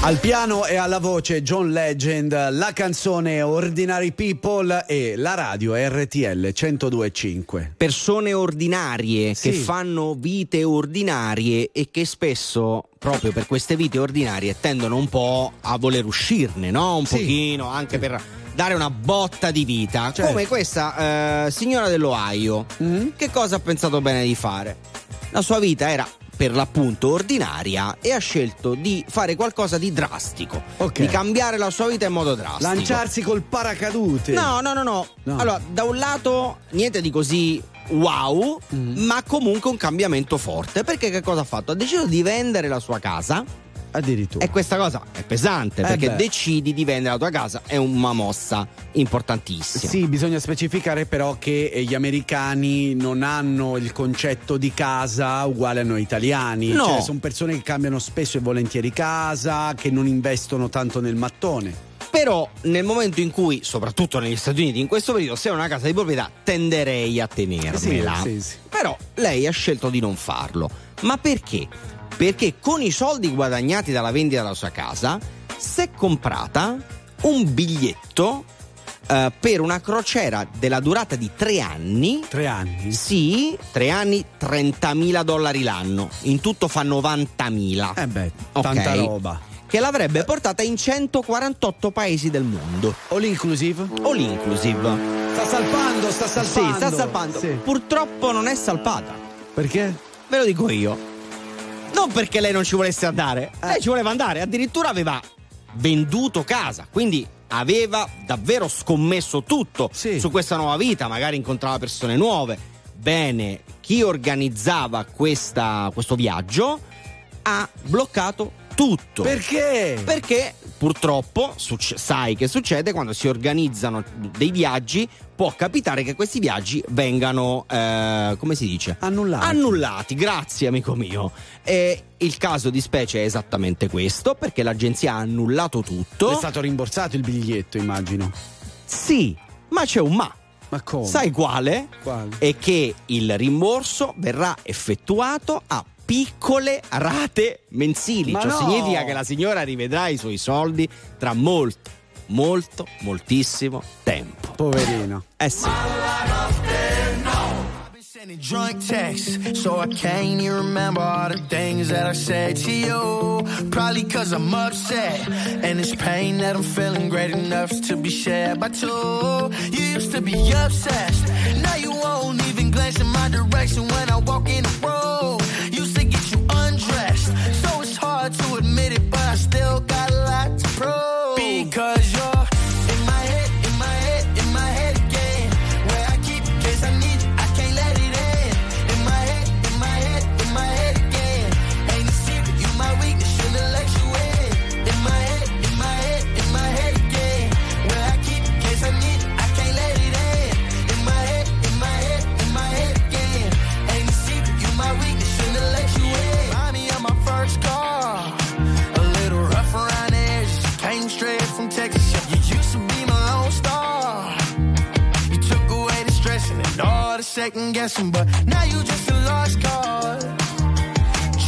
Al piano e alla voce John Legend, la canzone Ordinary People e la radio RTL 102.5. Persone ordinarie, sì, che fanno vite ordinarie e che spesso, proprio per queste vite ordinarie, tendono un po' a voler uscirne, no? Un sì, pochino, anche per dare una botta di vita. Certo. Come questa signora dell'Ohio, che cosa ha pensato bene di fare? La sua vita era per l'appunto ordinaria e ha scelto di fare qualcosa di drastico, okay, di cambiare la sua vita in modo drastico. Lanciarsi col paracadute? No. Allora, da un lato niente di così wow, ma comunque un cambiamento forte, perché che cosa ha fatto? Ha deciso di vendere la sua casa. Addirittura. E questa cosa è pesante, perché decidi di vendere la tua casa, è una mossa importantissima. Sì, bisogna specificare però che gli americani non hanno il concetto di casa uguale a noi italiani. No. Cioè, sono persone che cambiano spesso e volentieri casa, che non investono tanto nel mattone. Però nel momento in cui, soprattutto negli Stati Uniti in questo periodo, se è una casa di proprietà tenderei a tenermela. Sì. Però lei ha scelto di non farlo. Ma perché? Perché con i soldi guadagnati dalla vendita della sua casa si è comprata un biglietto per una crociera della durata di 3 anni. 3 anni? Sì, 3 anni, $30.000 l'anno. In tutto fa 90.000. Okay. Tanta roba. Che l'avrebbe portata in 148 paesi del mondo. All inclusive? All inclusive. Sta salpando. Sì, sta salpando. Sì. Purtroppo non è salpata. Perché? Ve lo dico io. Non perché lei non ci volesse andare, lei ci voleva andare, addirittura aveva venduto casa, quindi aveva davvero scommesso tutto su questa nuova vita, magari incontrava persone nuove. Bene, chi organizzava questo viaggio ha bloccato tutto. Perché? Perché purtroppo sai che succede quando si organizzano dei viaggi, può capitare che questi viaggi vengano come si dice? Annullati, grazie amico mio. E il caso di specie è esattamente questo, perché l'agenzia ha annullato tutto. È stato rimborsato il biglietto, immagino. Sì, ma c'è un ma. Ma come? Sai quale? Quale? È che il rimborso verrà effettuato a piccole rate mensili. Ma ciò significa che la signora rivedrà i suoi soldi tra molto, molto, moltissimo tempo. Poverino. Eh sì. Drunk text, so I can't even remember all the things that I said to you. Probably cause I'm upset, and it's pain that I'm feeling great enough to be shared by two. You used to be obsessed, now you won't even glance in my direction when I walk in the road. Used to get you undressed, so it's hard to admit it, but I still got a lot to prove. Because you're straight from Texas, you used to be my lone star. You took away the stressing and all the second guessing, but now you just a lost cause.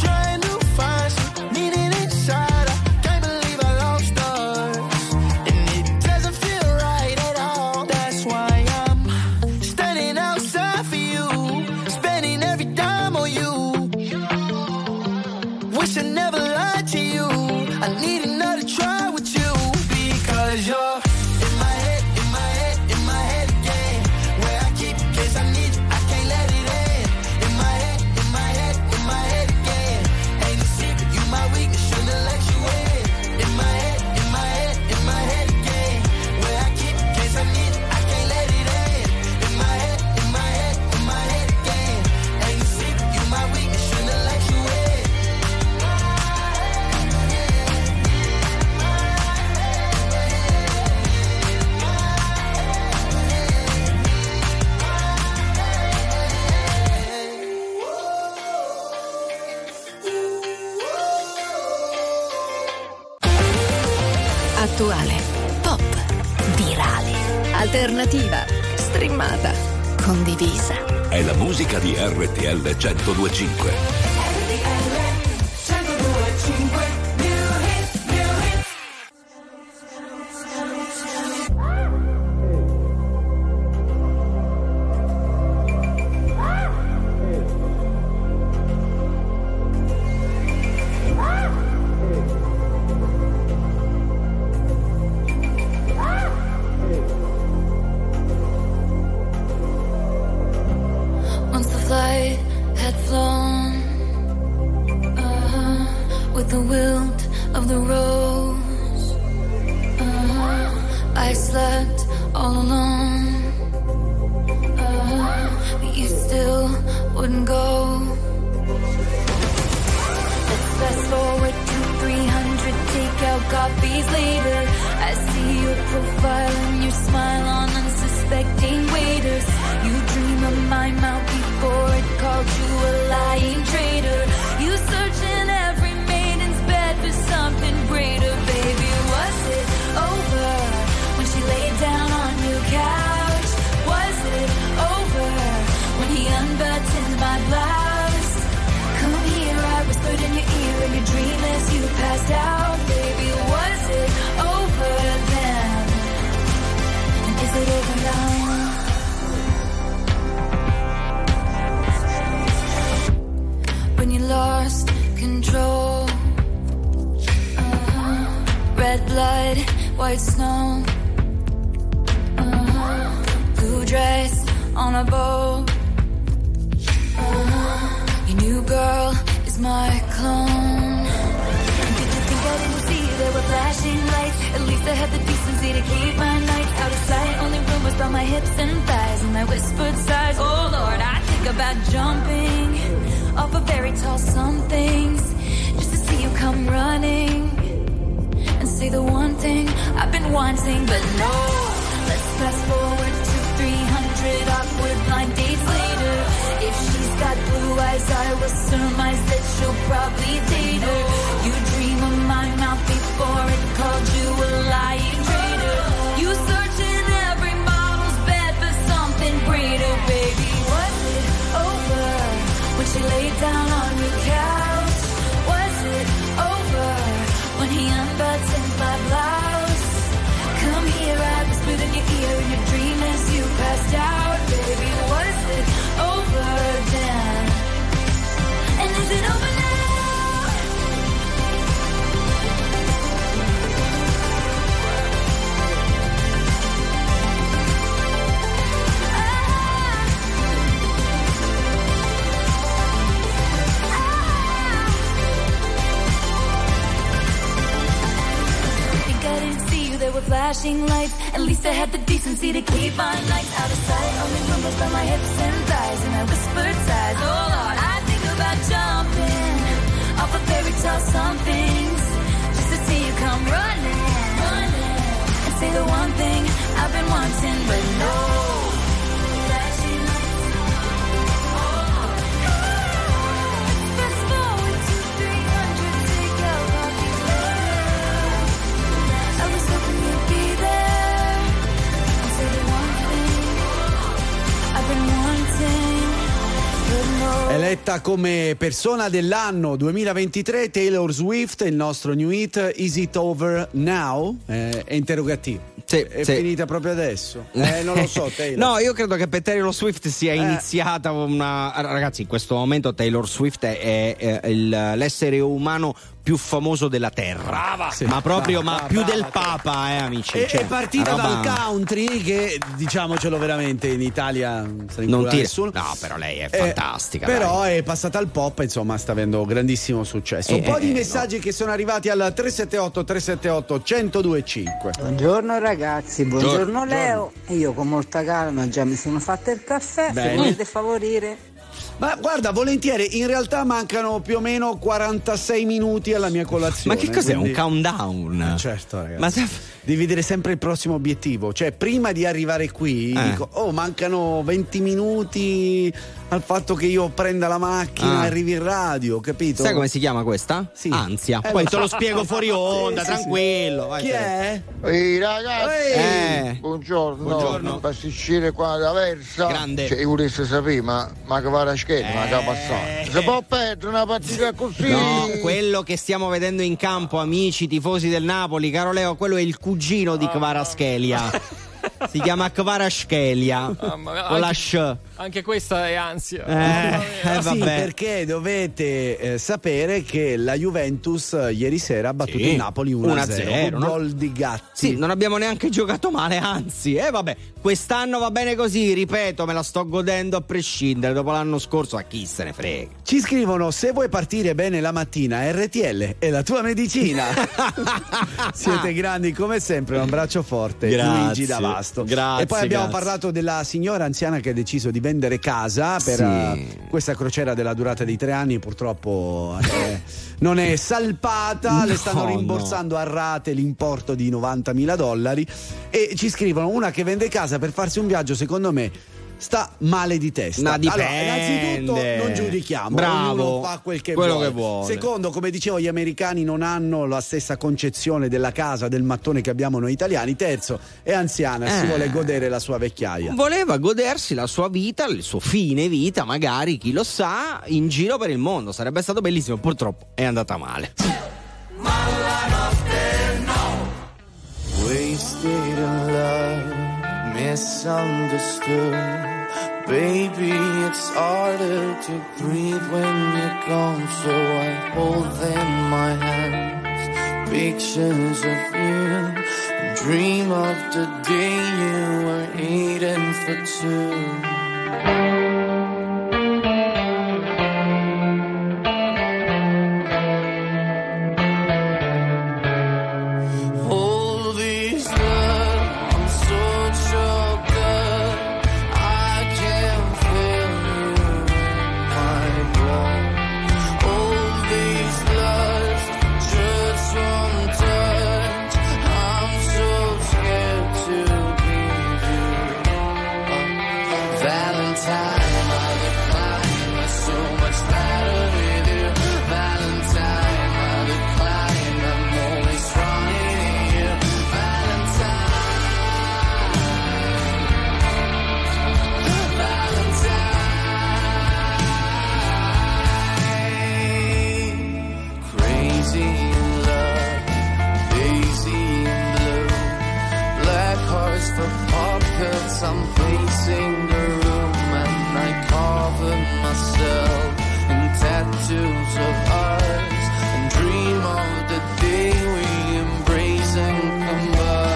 Trying to find some meaning inside, I can't believe I lost us, and it doesn't feel right at all. That's why I'm standing outside for you, spending every dime on you. Wish I never lied to you. I need another try with you. You're attuale, pop, virale, alternativa, streamata, condivisa. È la musica di RTL 102.5. RTL 102.5. Flight had flown with the wilt of the rose. I slept all alone, but you still wouldn't go. Let's fast forward to 300 takeout coffees later. I see your profile and your smile on unsuspecting waiters. You dream of my mouth. Before it called you a lying traitor. You search in every maiden's bed for something greater. Baby, was it over when she laid down on your couch? Was it over when he unbuttoned my blouse? Come here, I whispered in your ear in your dream as you passed out. Baby, was it over then? And is it over now? When you lost control, red blood, white snow, blue dress on a bow. Your new girl is my clone. Did you think I didn't see there were flashing lights? At least I had the decency to keep my nights out of sight. Only rumors about my hips and thighs and my whispered sighs. Oh Lord, I think about jumping off a very tall somethings just to see you come running and say the one thing I've been wanting. But no, let's fast forward to 300 awkward blind dates later. If she's got blue eyes, I will surmise that she'll probably date her. You dream of my mouth before it called you a lying traitor. You searching every model's bed for something greater, baby. Was it over when she laid down on your couch? Was it over when he unbuttoned my blouse? Come here, I whispered in your ear in your dream as you passed out, baby. Was it over then? And is it over now? Think I didn't see you, there were flashing lights. At least I had the decency to keep my nights out of sight. Only rumors by my hips and thighs and I whispered sighs. Oh Lord, I think about jumping off a fairy tale somethings just to see you come running, running and say the one thing I've been wanting. But no, fast forward to 300 to go off your love. I was hoping you'd be there and say the one thing I've been wanting. Eletta come persona dell'anno 2023 Taylor Swift, il nostro new hit Is It Over Now? È interrogativo. Sì, è sì. Finita proprio adesso? Non lo so, Taylor. No, io credo che per Taylor Swift sia iniziata una... Ragazzi, in questo momento Taylor Swift è l'essere umano più famoso della terra. Brava, sì, ma proprio brava, ma più brava, del Papa, amici. Cioè, è partita dal country che, diciamocelo veramente, in Italia non tira nessuno. No, però lei è fantastica. Però dai. È passata al pop, insomma, sta avendo grandissimo successo. Un po' di messaggi che sono arrivati al 378 378 1025. Buongiorno ragazzi, buongiorno Leo. E io con molta calma già mi sono fatta il caffè. Bene. Se volete favorire. Ma guarda, volentieri, in realtà mancano più o meno 46 minuti alla mia colazione. Ma che cos'è? Quindi... un countdown? Certo, ragazzi. Ma se... devi vedere sempre il prossimo obiettivo. Cioè, prima di arrivare qui, dico, oh, mancano 20 minuti al fatto che io prenda la macchina e arrivi in radio, capito? Sai come si chiama questa? Sì. Ansia. Poi te lo spiego fuori onda, sì, tranquillo. Sì. Vai, chi è? Ehi, ragazzi. Buongiorno. Buongiorno. Un pasticcere qua da Versa. Grande. Cioè, io volesse sapere, ma che vada a ma che ha passato? Si può perdere una partita così? No, quello che stiamo vedendo in campo, amici tifosi del Napoli, caro Leo, quello è il cugino di Kvaratskhelia. Si chiama Kvaratskhelia. Con la sh. Anche questa è ansia. Sì, perché dovete sapere che la Juventus ieri sera ha battuto il Napoli 1-0. Un gol di Gatti. Sì, non abbiamo neanche giocato male, anzi. Quest'anno va bene così, ripeto, me la sto godendo a prescindere. Dopo l'anno scorso, a chi se ne frega. Ci scrivono: se vuoi partire bene la mattina, RTL è la tua medicina. Siete grandi come sempre, un abbraccio forte. Grazie. Luigi D'Avasto. Grazie. E poi abbiamo parlato della signora anziana che ha deciso di vendere casa per questa crociera della durata di 3 anni. Purtroppo non è salpata, le stanno rimborsando a rate l'importo di $90,000. E ci scrivono: una che vende casa per farsi un viaggio, secondo me sta male di testa. Allora, innanzitutto non giudichiamo. Bravo. Ognuno fa quello che vuole. Secondo, come dicevo, gli americani non hanno la stessa concezione della casa, del mattone che abbiamo noi italiani. Terzo, è anziana, si vuole godere la sua vecchiaia. Voleva godersi la sua vita, il suo fine vita, magari, chi lo sa, in giro per il mondo. Sarebbe stato bellissimo, purtroppo è andata male. Ma la notte no. Wasted in love, misunderstood. Baby, it's harder to breathe when you're gone, so I hold them in my hands. Pictures of you, dream of the day you were eating for two. guess I'm pacing the room and I cover myself in tattoos of ours and dream of the day we embrace and combine.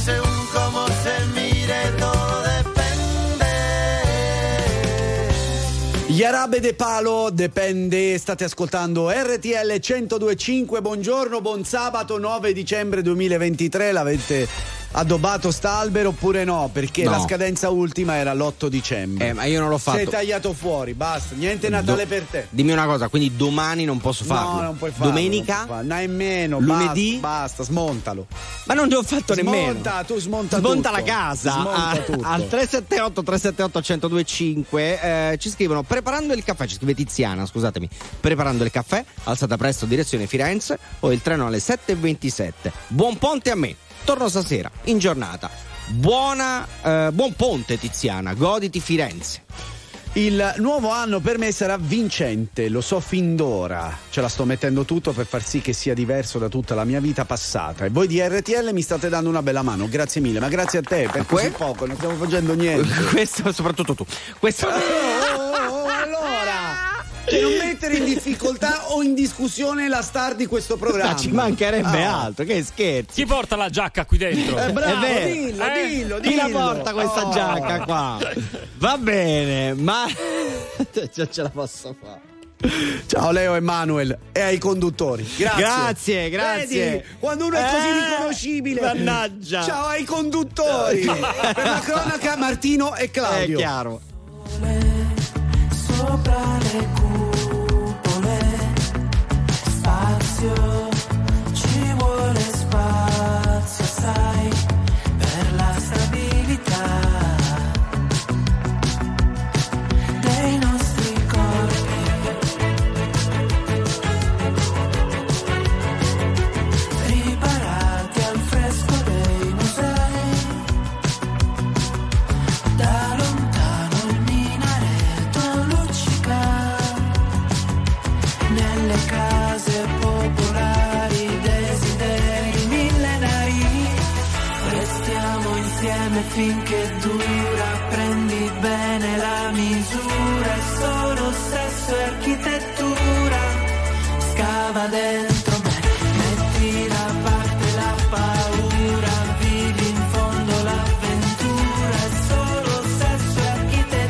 que según cómo se mire todo depende. Yarabe de Palo, depende. State ascoltando RTL 102.5. Buongiorno, buon sabato 9 dicembre 2023. L'avete addobbato st'albero oppure no? Perché no, la scadenza ultima era l'8 dicembre. Ma io non l'ho fatto. Sei tagliato fuori, basta, niente Natale per te. Dimmi una cosa, quindi domani non posso farlo? No, non puoi farlo. Domenica? Nemmeno. Lunedì? Basta, smontalo. Ma non te l'ho fatto nemmeno. Smonta, tu smonta tutto. Smonta la casa. Smonta tutto. Al 378-378-1025 ci scrivono, preparando il caffè, ci scrive Tiziana, scusatemi, preparando il caffè, alzata presto direzione Firenze, ho il treno alle 7.27. Buon ponte a me. Torno stasera, in giornata. Buon ponte, Tiziana. Goditi Firenze. Il nuovo anno per me sarà vincente, lo so fin d'ora. Ce la sto mettendo tutto per far sì che sia diverso da tutta la mia vita passata. E voi di RTL mi state dando una bella mano, grazie mille. Ma grazie a te, per così poco, non stiamo facendo niente. Questo, soprattutto tu. Questo. Che non mettere in difficoltà o in discussione la star di questo programma. Ma ci mancherebbe altro, che scherzi. Chi porta la giacca qui dentro? Bravo, dillo. Chi la porta questa giacca qua? Va bene, ma già ce la posso fare. Ciao Leo e Manuel e ai conduttori. Grazie. Vedi, quando uno è così riconoscibile. Mannaggia. Ciao ai conduttori. Per la cronaca Martino e Claudio. È chiaro. Sopra le cupole, spazio, ci vuole spazio, sai, per la stabilità dei nostri corpi, riparati al fresco dei musei, da lontano. Case popolari, desideri millenari, restiamo insieme finché dura, prendi bene la misura, è solo sesso e architettura, scava dentro me, metti da parte la paura, vivi in fondo l'avventura, è solo sesso e architettura.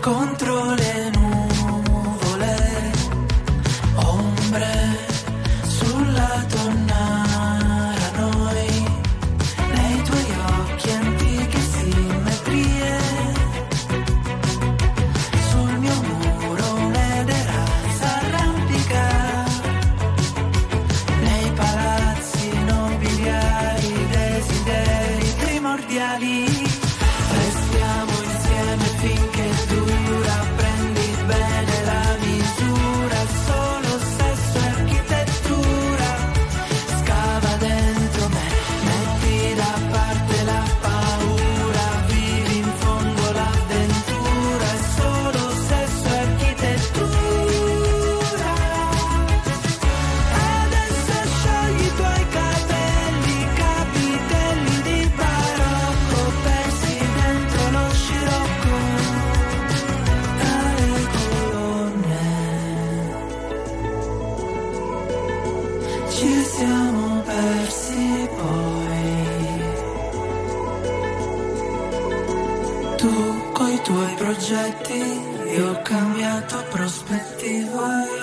Contro le nuvole, ombre sulla tonnara, noi nei tuoi occhi antiche simmetrie, sul mio muro un'edera s'arrampica, nei palazzi nobiliari desideri primordiali, restiamo insieme finché tuoi progetti, io ho cambiato prospettiva.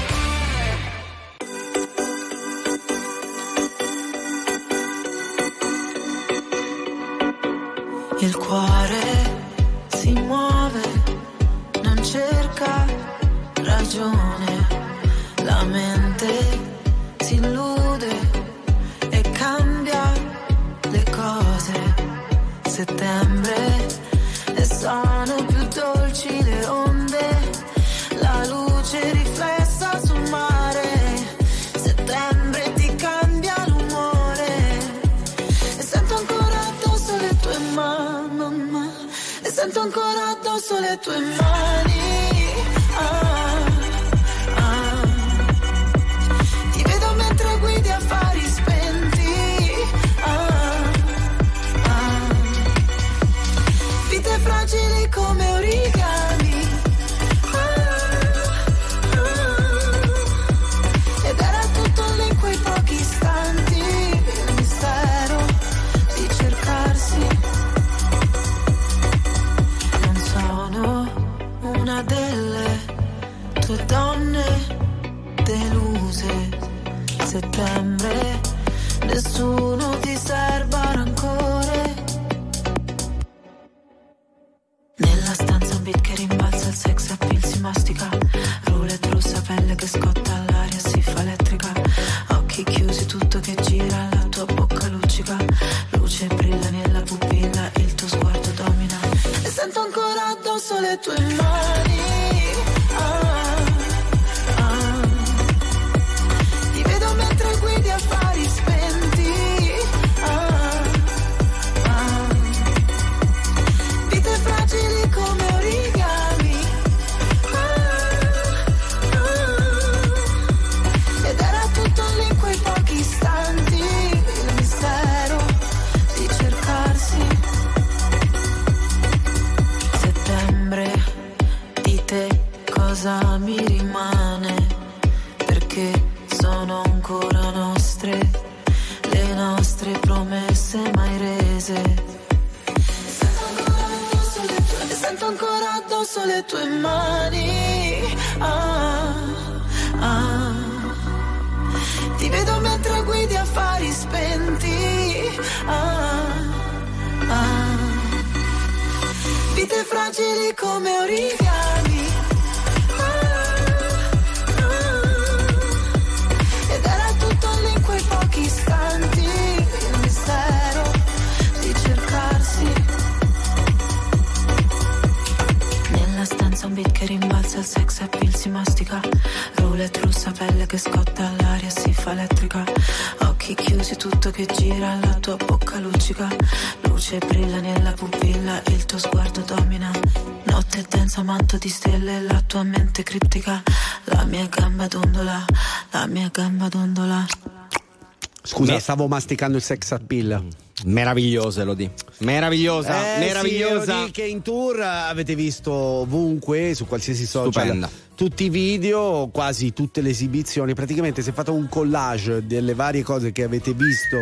Il cuore si muove, non cerca ragione, la mente si illude e cambia le cose. Settembre e sono più dolci le onde, la luce riflessa sul mare. Settembre ti cambia l'umore e sento ancora addosso le tue mani, mamma. E sento ancora addosso le tue mani. Ti vedo mentre guidi affari spenti. Vite fragili come origami. Ed era tutto lì quei pochi istanti. Il mistero di cercarsi. Non sono una delle tue donne deluse. Settembre, nessuno ti serba rancore. Nella stanza un beat che rimbalza, il sex appeal si mastica. Roulette russa, pelle che scotta, l'aria si fa elettrica. Occhi chiusi, tutto che gira, la tua bocca luccica. Luce brilla nella pupilla, il tuo sguardo domina. E sento ancora addosso le tue mani. Cosa mi rimane? Perché sono ancora nostre le nostre promesse mai rese. Sento ancora addosso le tue mani. Ti vedo mentre guidi affari spenti. Vite fragili come origami. Un beat che rimbalza, il sex appeal si mastica. Roulette russa, pelle che scotta, l'aria si fa elettrica. Occhi chiusi, tutto che gira, la tua bocca luccica. Luce brilla nella pupilla, il tuo sguardo domina. Notte densa, manto di stelle, la tua mente criptica. La mia gamba dondola, la mia gamba dondola. Scusa, stavo masticando il sex appeal. Meravigliosa, Elodie. Meravigliosa, meravigliosa. Sì, Elodie, che in tour avete visto ovunque, su qualsiasi social. Stupenda. Tutti i video, quasi tutte le esibizioni. Praticamente si è fatto un collage delle varie cose che avete visto.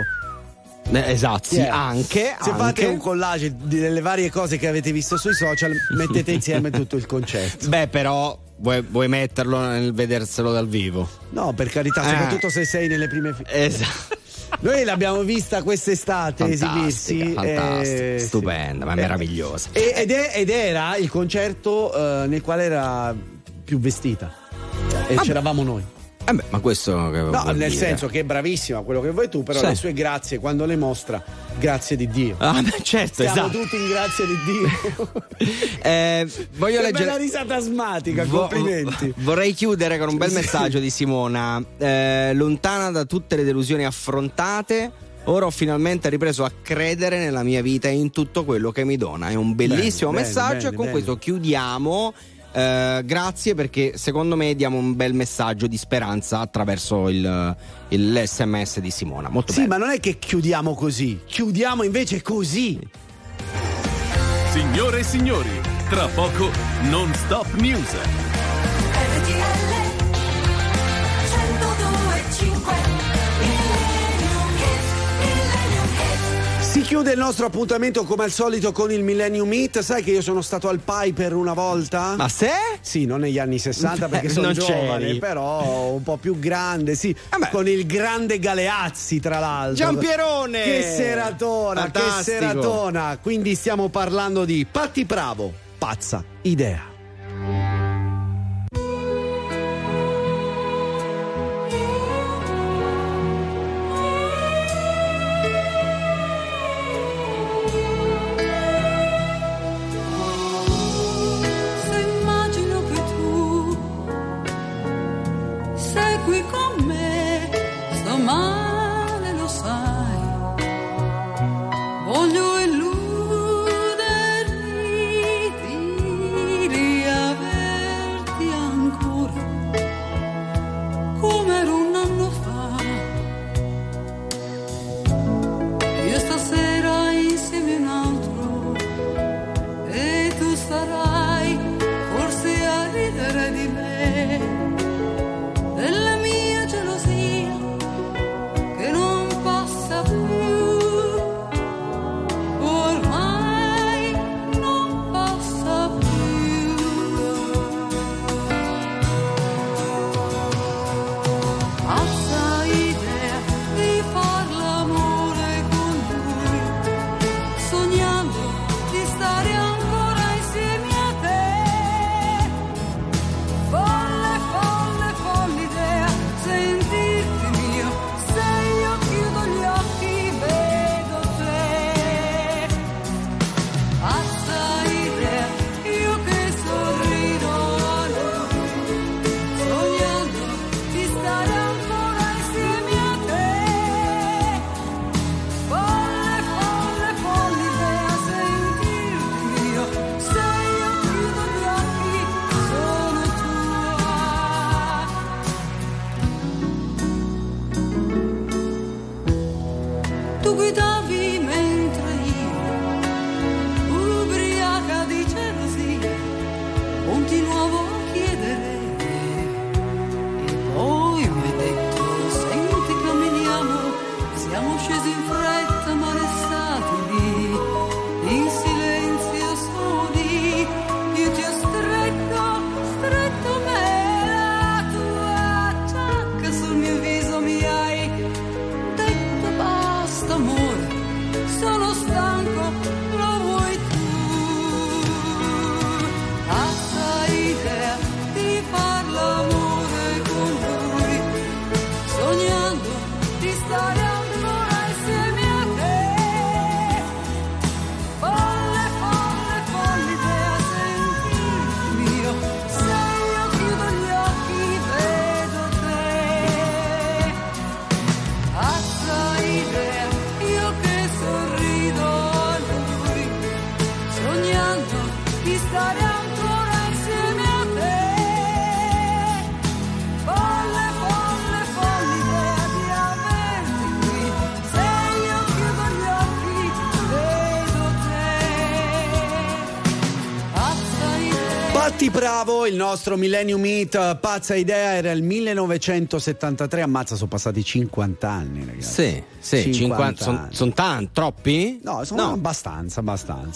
Esatto, yeah. Anche se fate un collage delle varie cose che avete visto sui social, mettete insieme tutto il concerto. Beh, però vuoi metterlo nel vederselo dal vivo? No, per carità, soprattutto se sei nelle prime file. Esatto. Noi l'abbiamo vista quest'estate esibirsi. Fantastica, stupenda, sì, ma meravigliosa. Ed era il concerto nel quale era più vestita. E c'eravamo noi. Beh, ma questo che no, nel dire? Senso che è bravissima quello che vuoi tu, però sì, le sue grazie quando le mostra, grazie di Dio. Ah, beh, certo, siamo esatto, tutti in grazia di Dio. Voglio leggere una risata asmatica, complimenti. Vorrei chiudere con un bel messaggio di Simona. Lontana da tutte le delusioni affrontate, ora ho finalmente ripreso a credere nella mia vita e in tutto quello che mi dona. È un bellissimo messaggio e con questo chiudiamo. Grazie, perché secondo me diamo un bel messaggio di speranza attraverso l'SMS di Simona. Molto bello. Sì, ma non è che chiudiamo così, chiudiamo invece così. Signore e signori, tra poco Non Stop News. RTL 102.5. chiude il nostro appuntamento come al solito con il Millennium Meet. Sai che io sono stato al Piper una volta? Ma se? Sì, non negli anni 60 perché sono giovane, c'eri. Però un po' più grande, sì. Con il grande Galeazzi, tra l'altro. Giampierone! Che seratona, fantastico. Che seratona. Quindi stiamo parlando di Patti Pravo, pazza idea. Bravo, il nostro Millennium Meet, pazza idea, era il 1973, ammazza, sono passati 50 anni, ragazzi. Sì, sì, 50 sono tanti, troppi? No, sono abbastanza.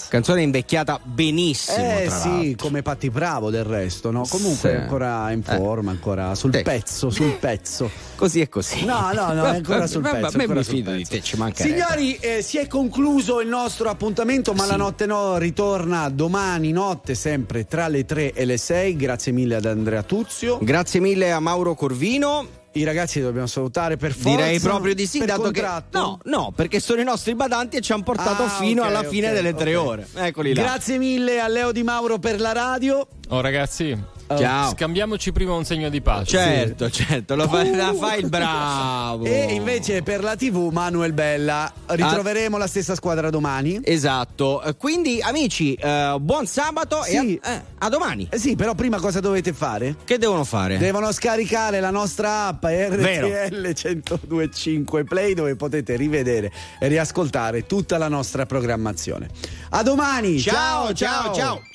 Canzone invecchiata benissimo, tra sì, l'altro. Come Patti Pravo del resto, no? Comunque sì. Ancora in forma, ancora sul pezzo, sul pezzo. Così e così. No, è ancora sul pezzo. A me mi fido di te, ci manca. Signori, si è concluso il nostro appuntamento, ma la notte no ritorna domani notte, sempre tra le 3 e le 6. Grazie mille ad Andrea Tuzio. Grazie mille a Mauro Corvino. I ragazzi dobbiamo salutare per forza. Direi proprio di sì, dato contratto. Che no, perché sono i nostri badanti e ci hanno portato fino alla fine delle 3 ore. Eccoli là. Grazie mille a Leo Di Mauro per la radio. Oh ragazzi, ciao. Scambiamoci prima un segno di pace. Certo, sì. Certo, la fai il bravo. E invece per la TV Manuel Bella, ritroveremo la stessa squadra domani. Esatto. Quindi amici, buon sabato e a domani. Sì, però prima cosa dovete fare? Che devono fare? Devono scaricare la nostra app RTL 102.5 Play, dove potete rivedere e riascoltare tutta la nostra programmazione. A domani. Ciao.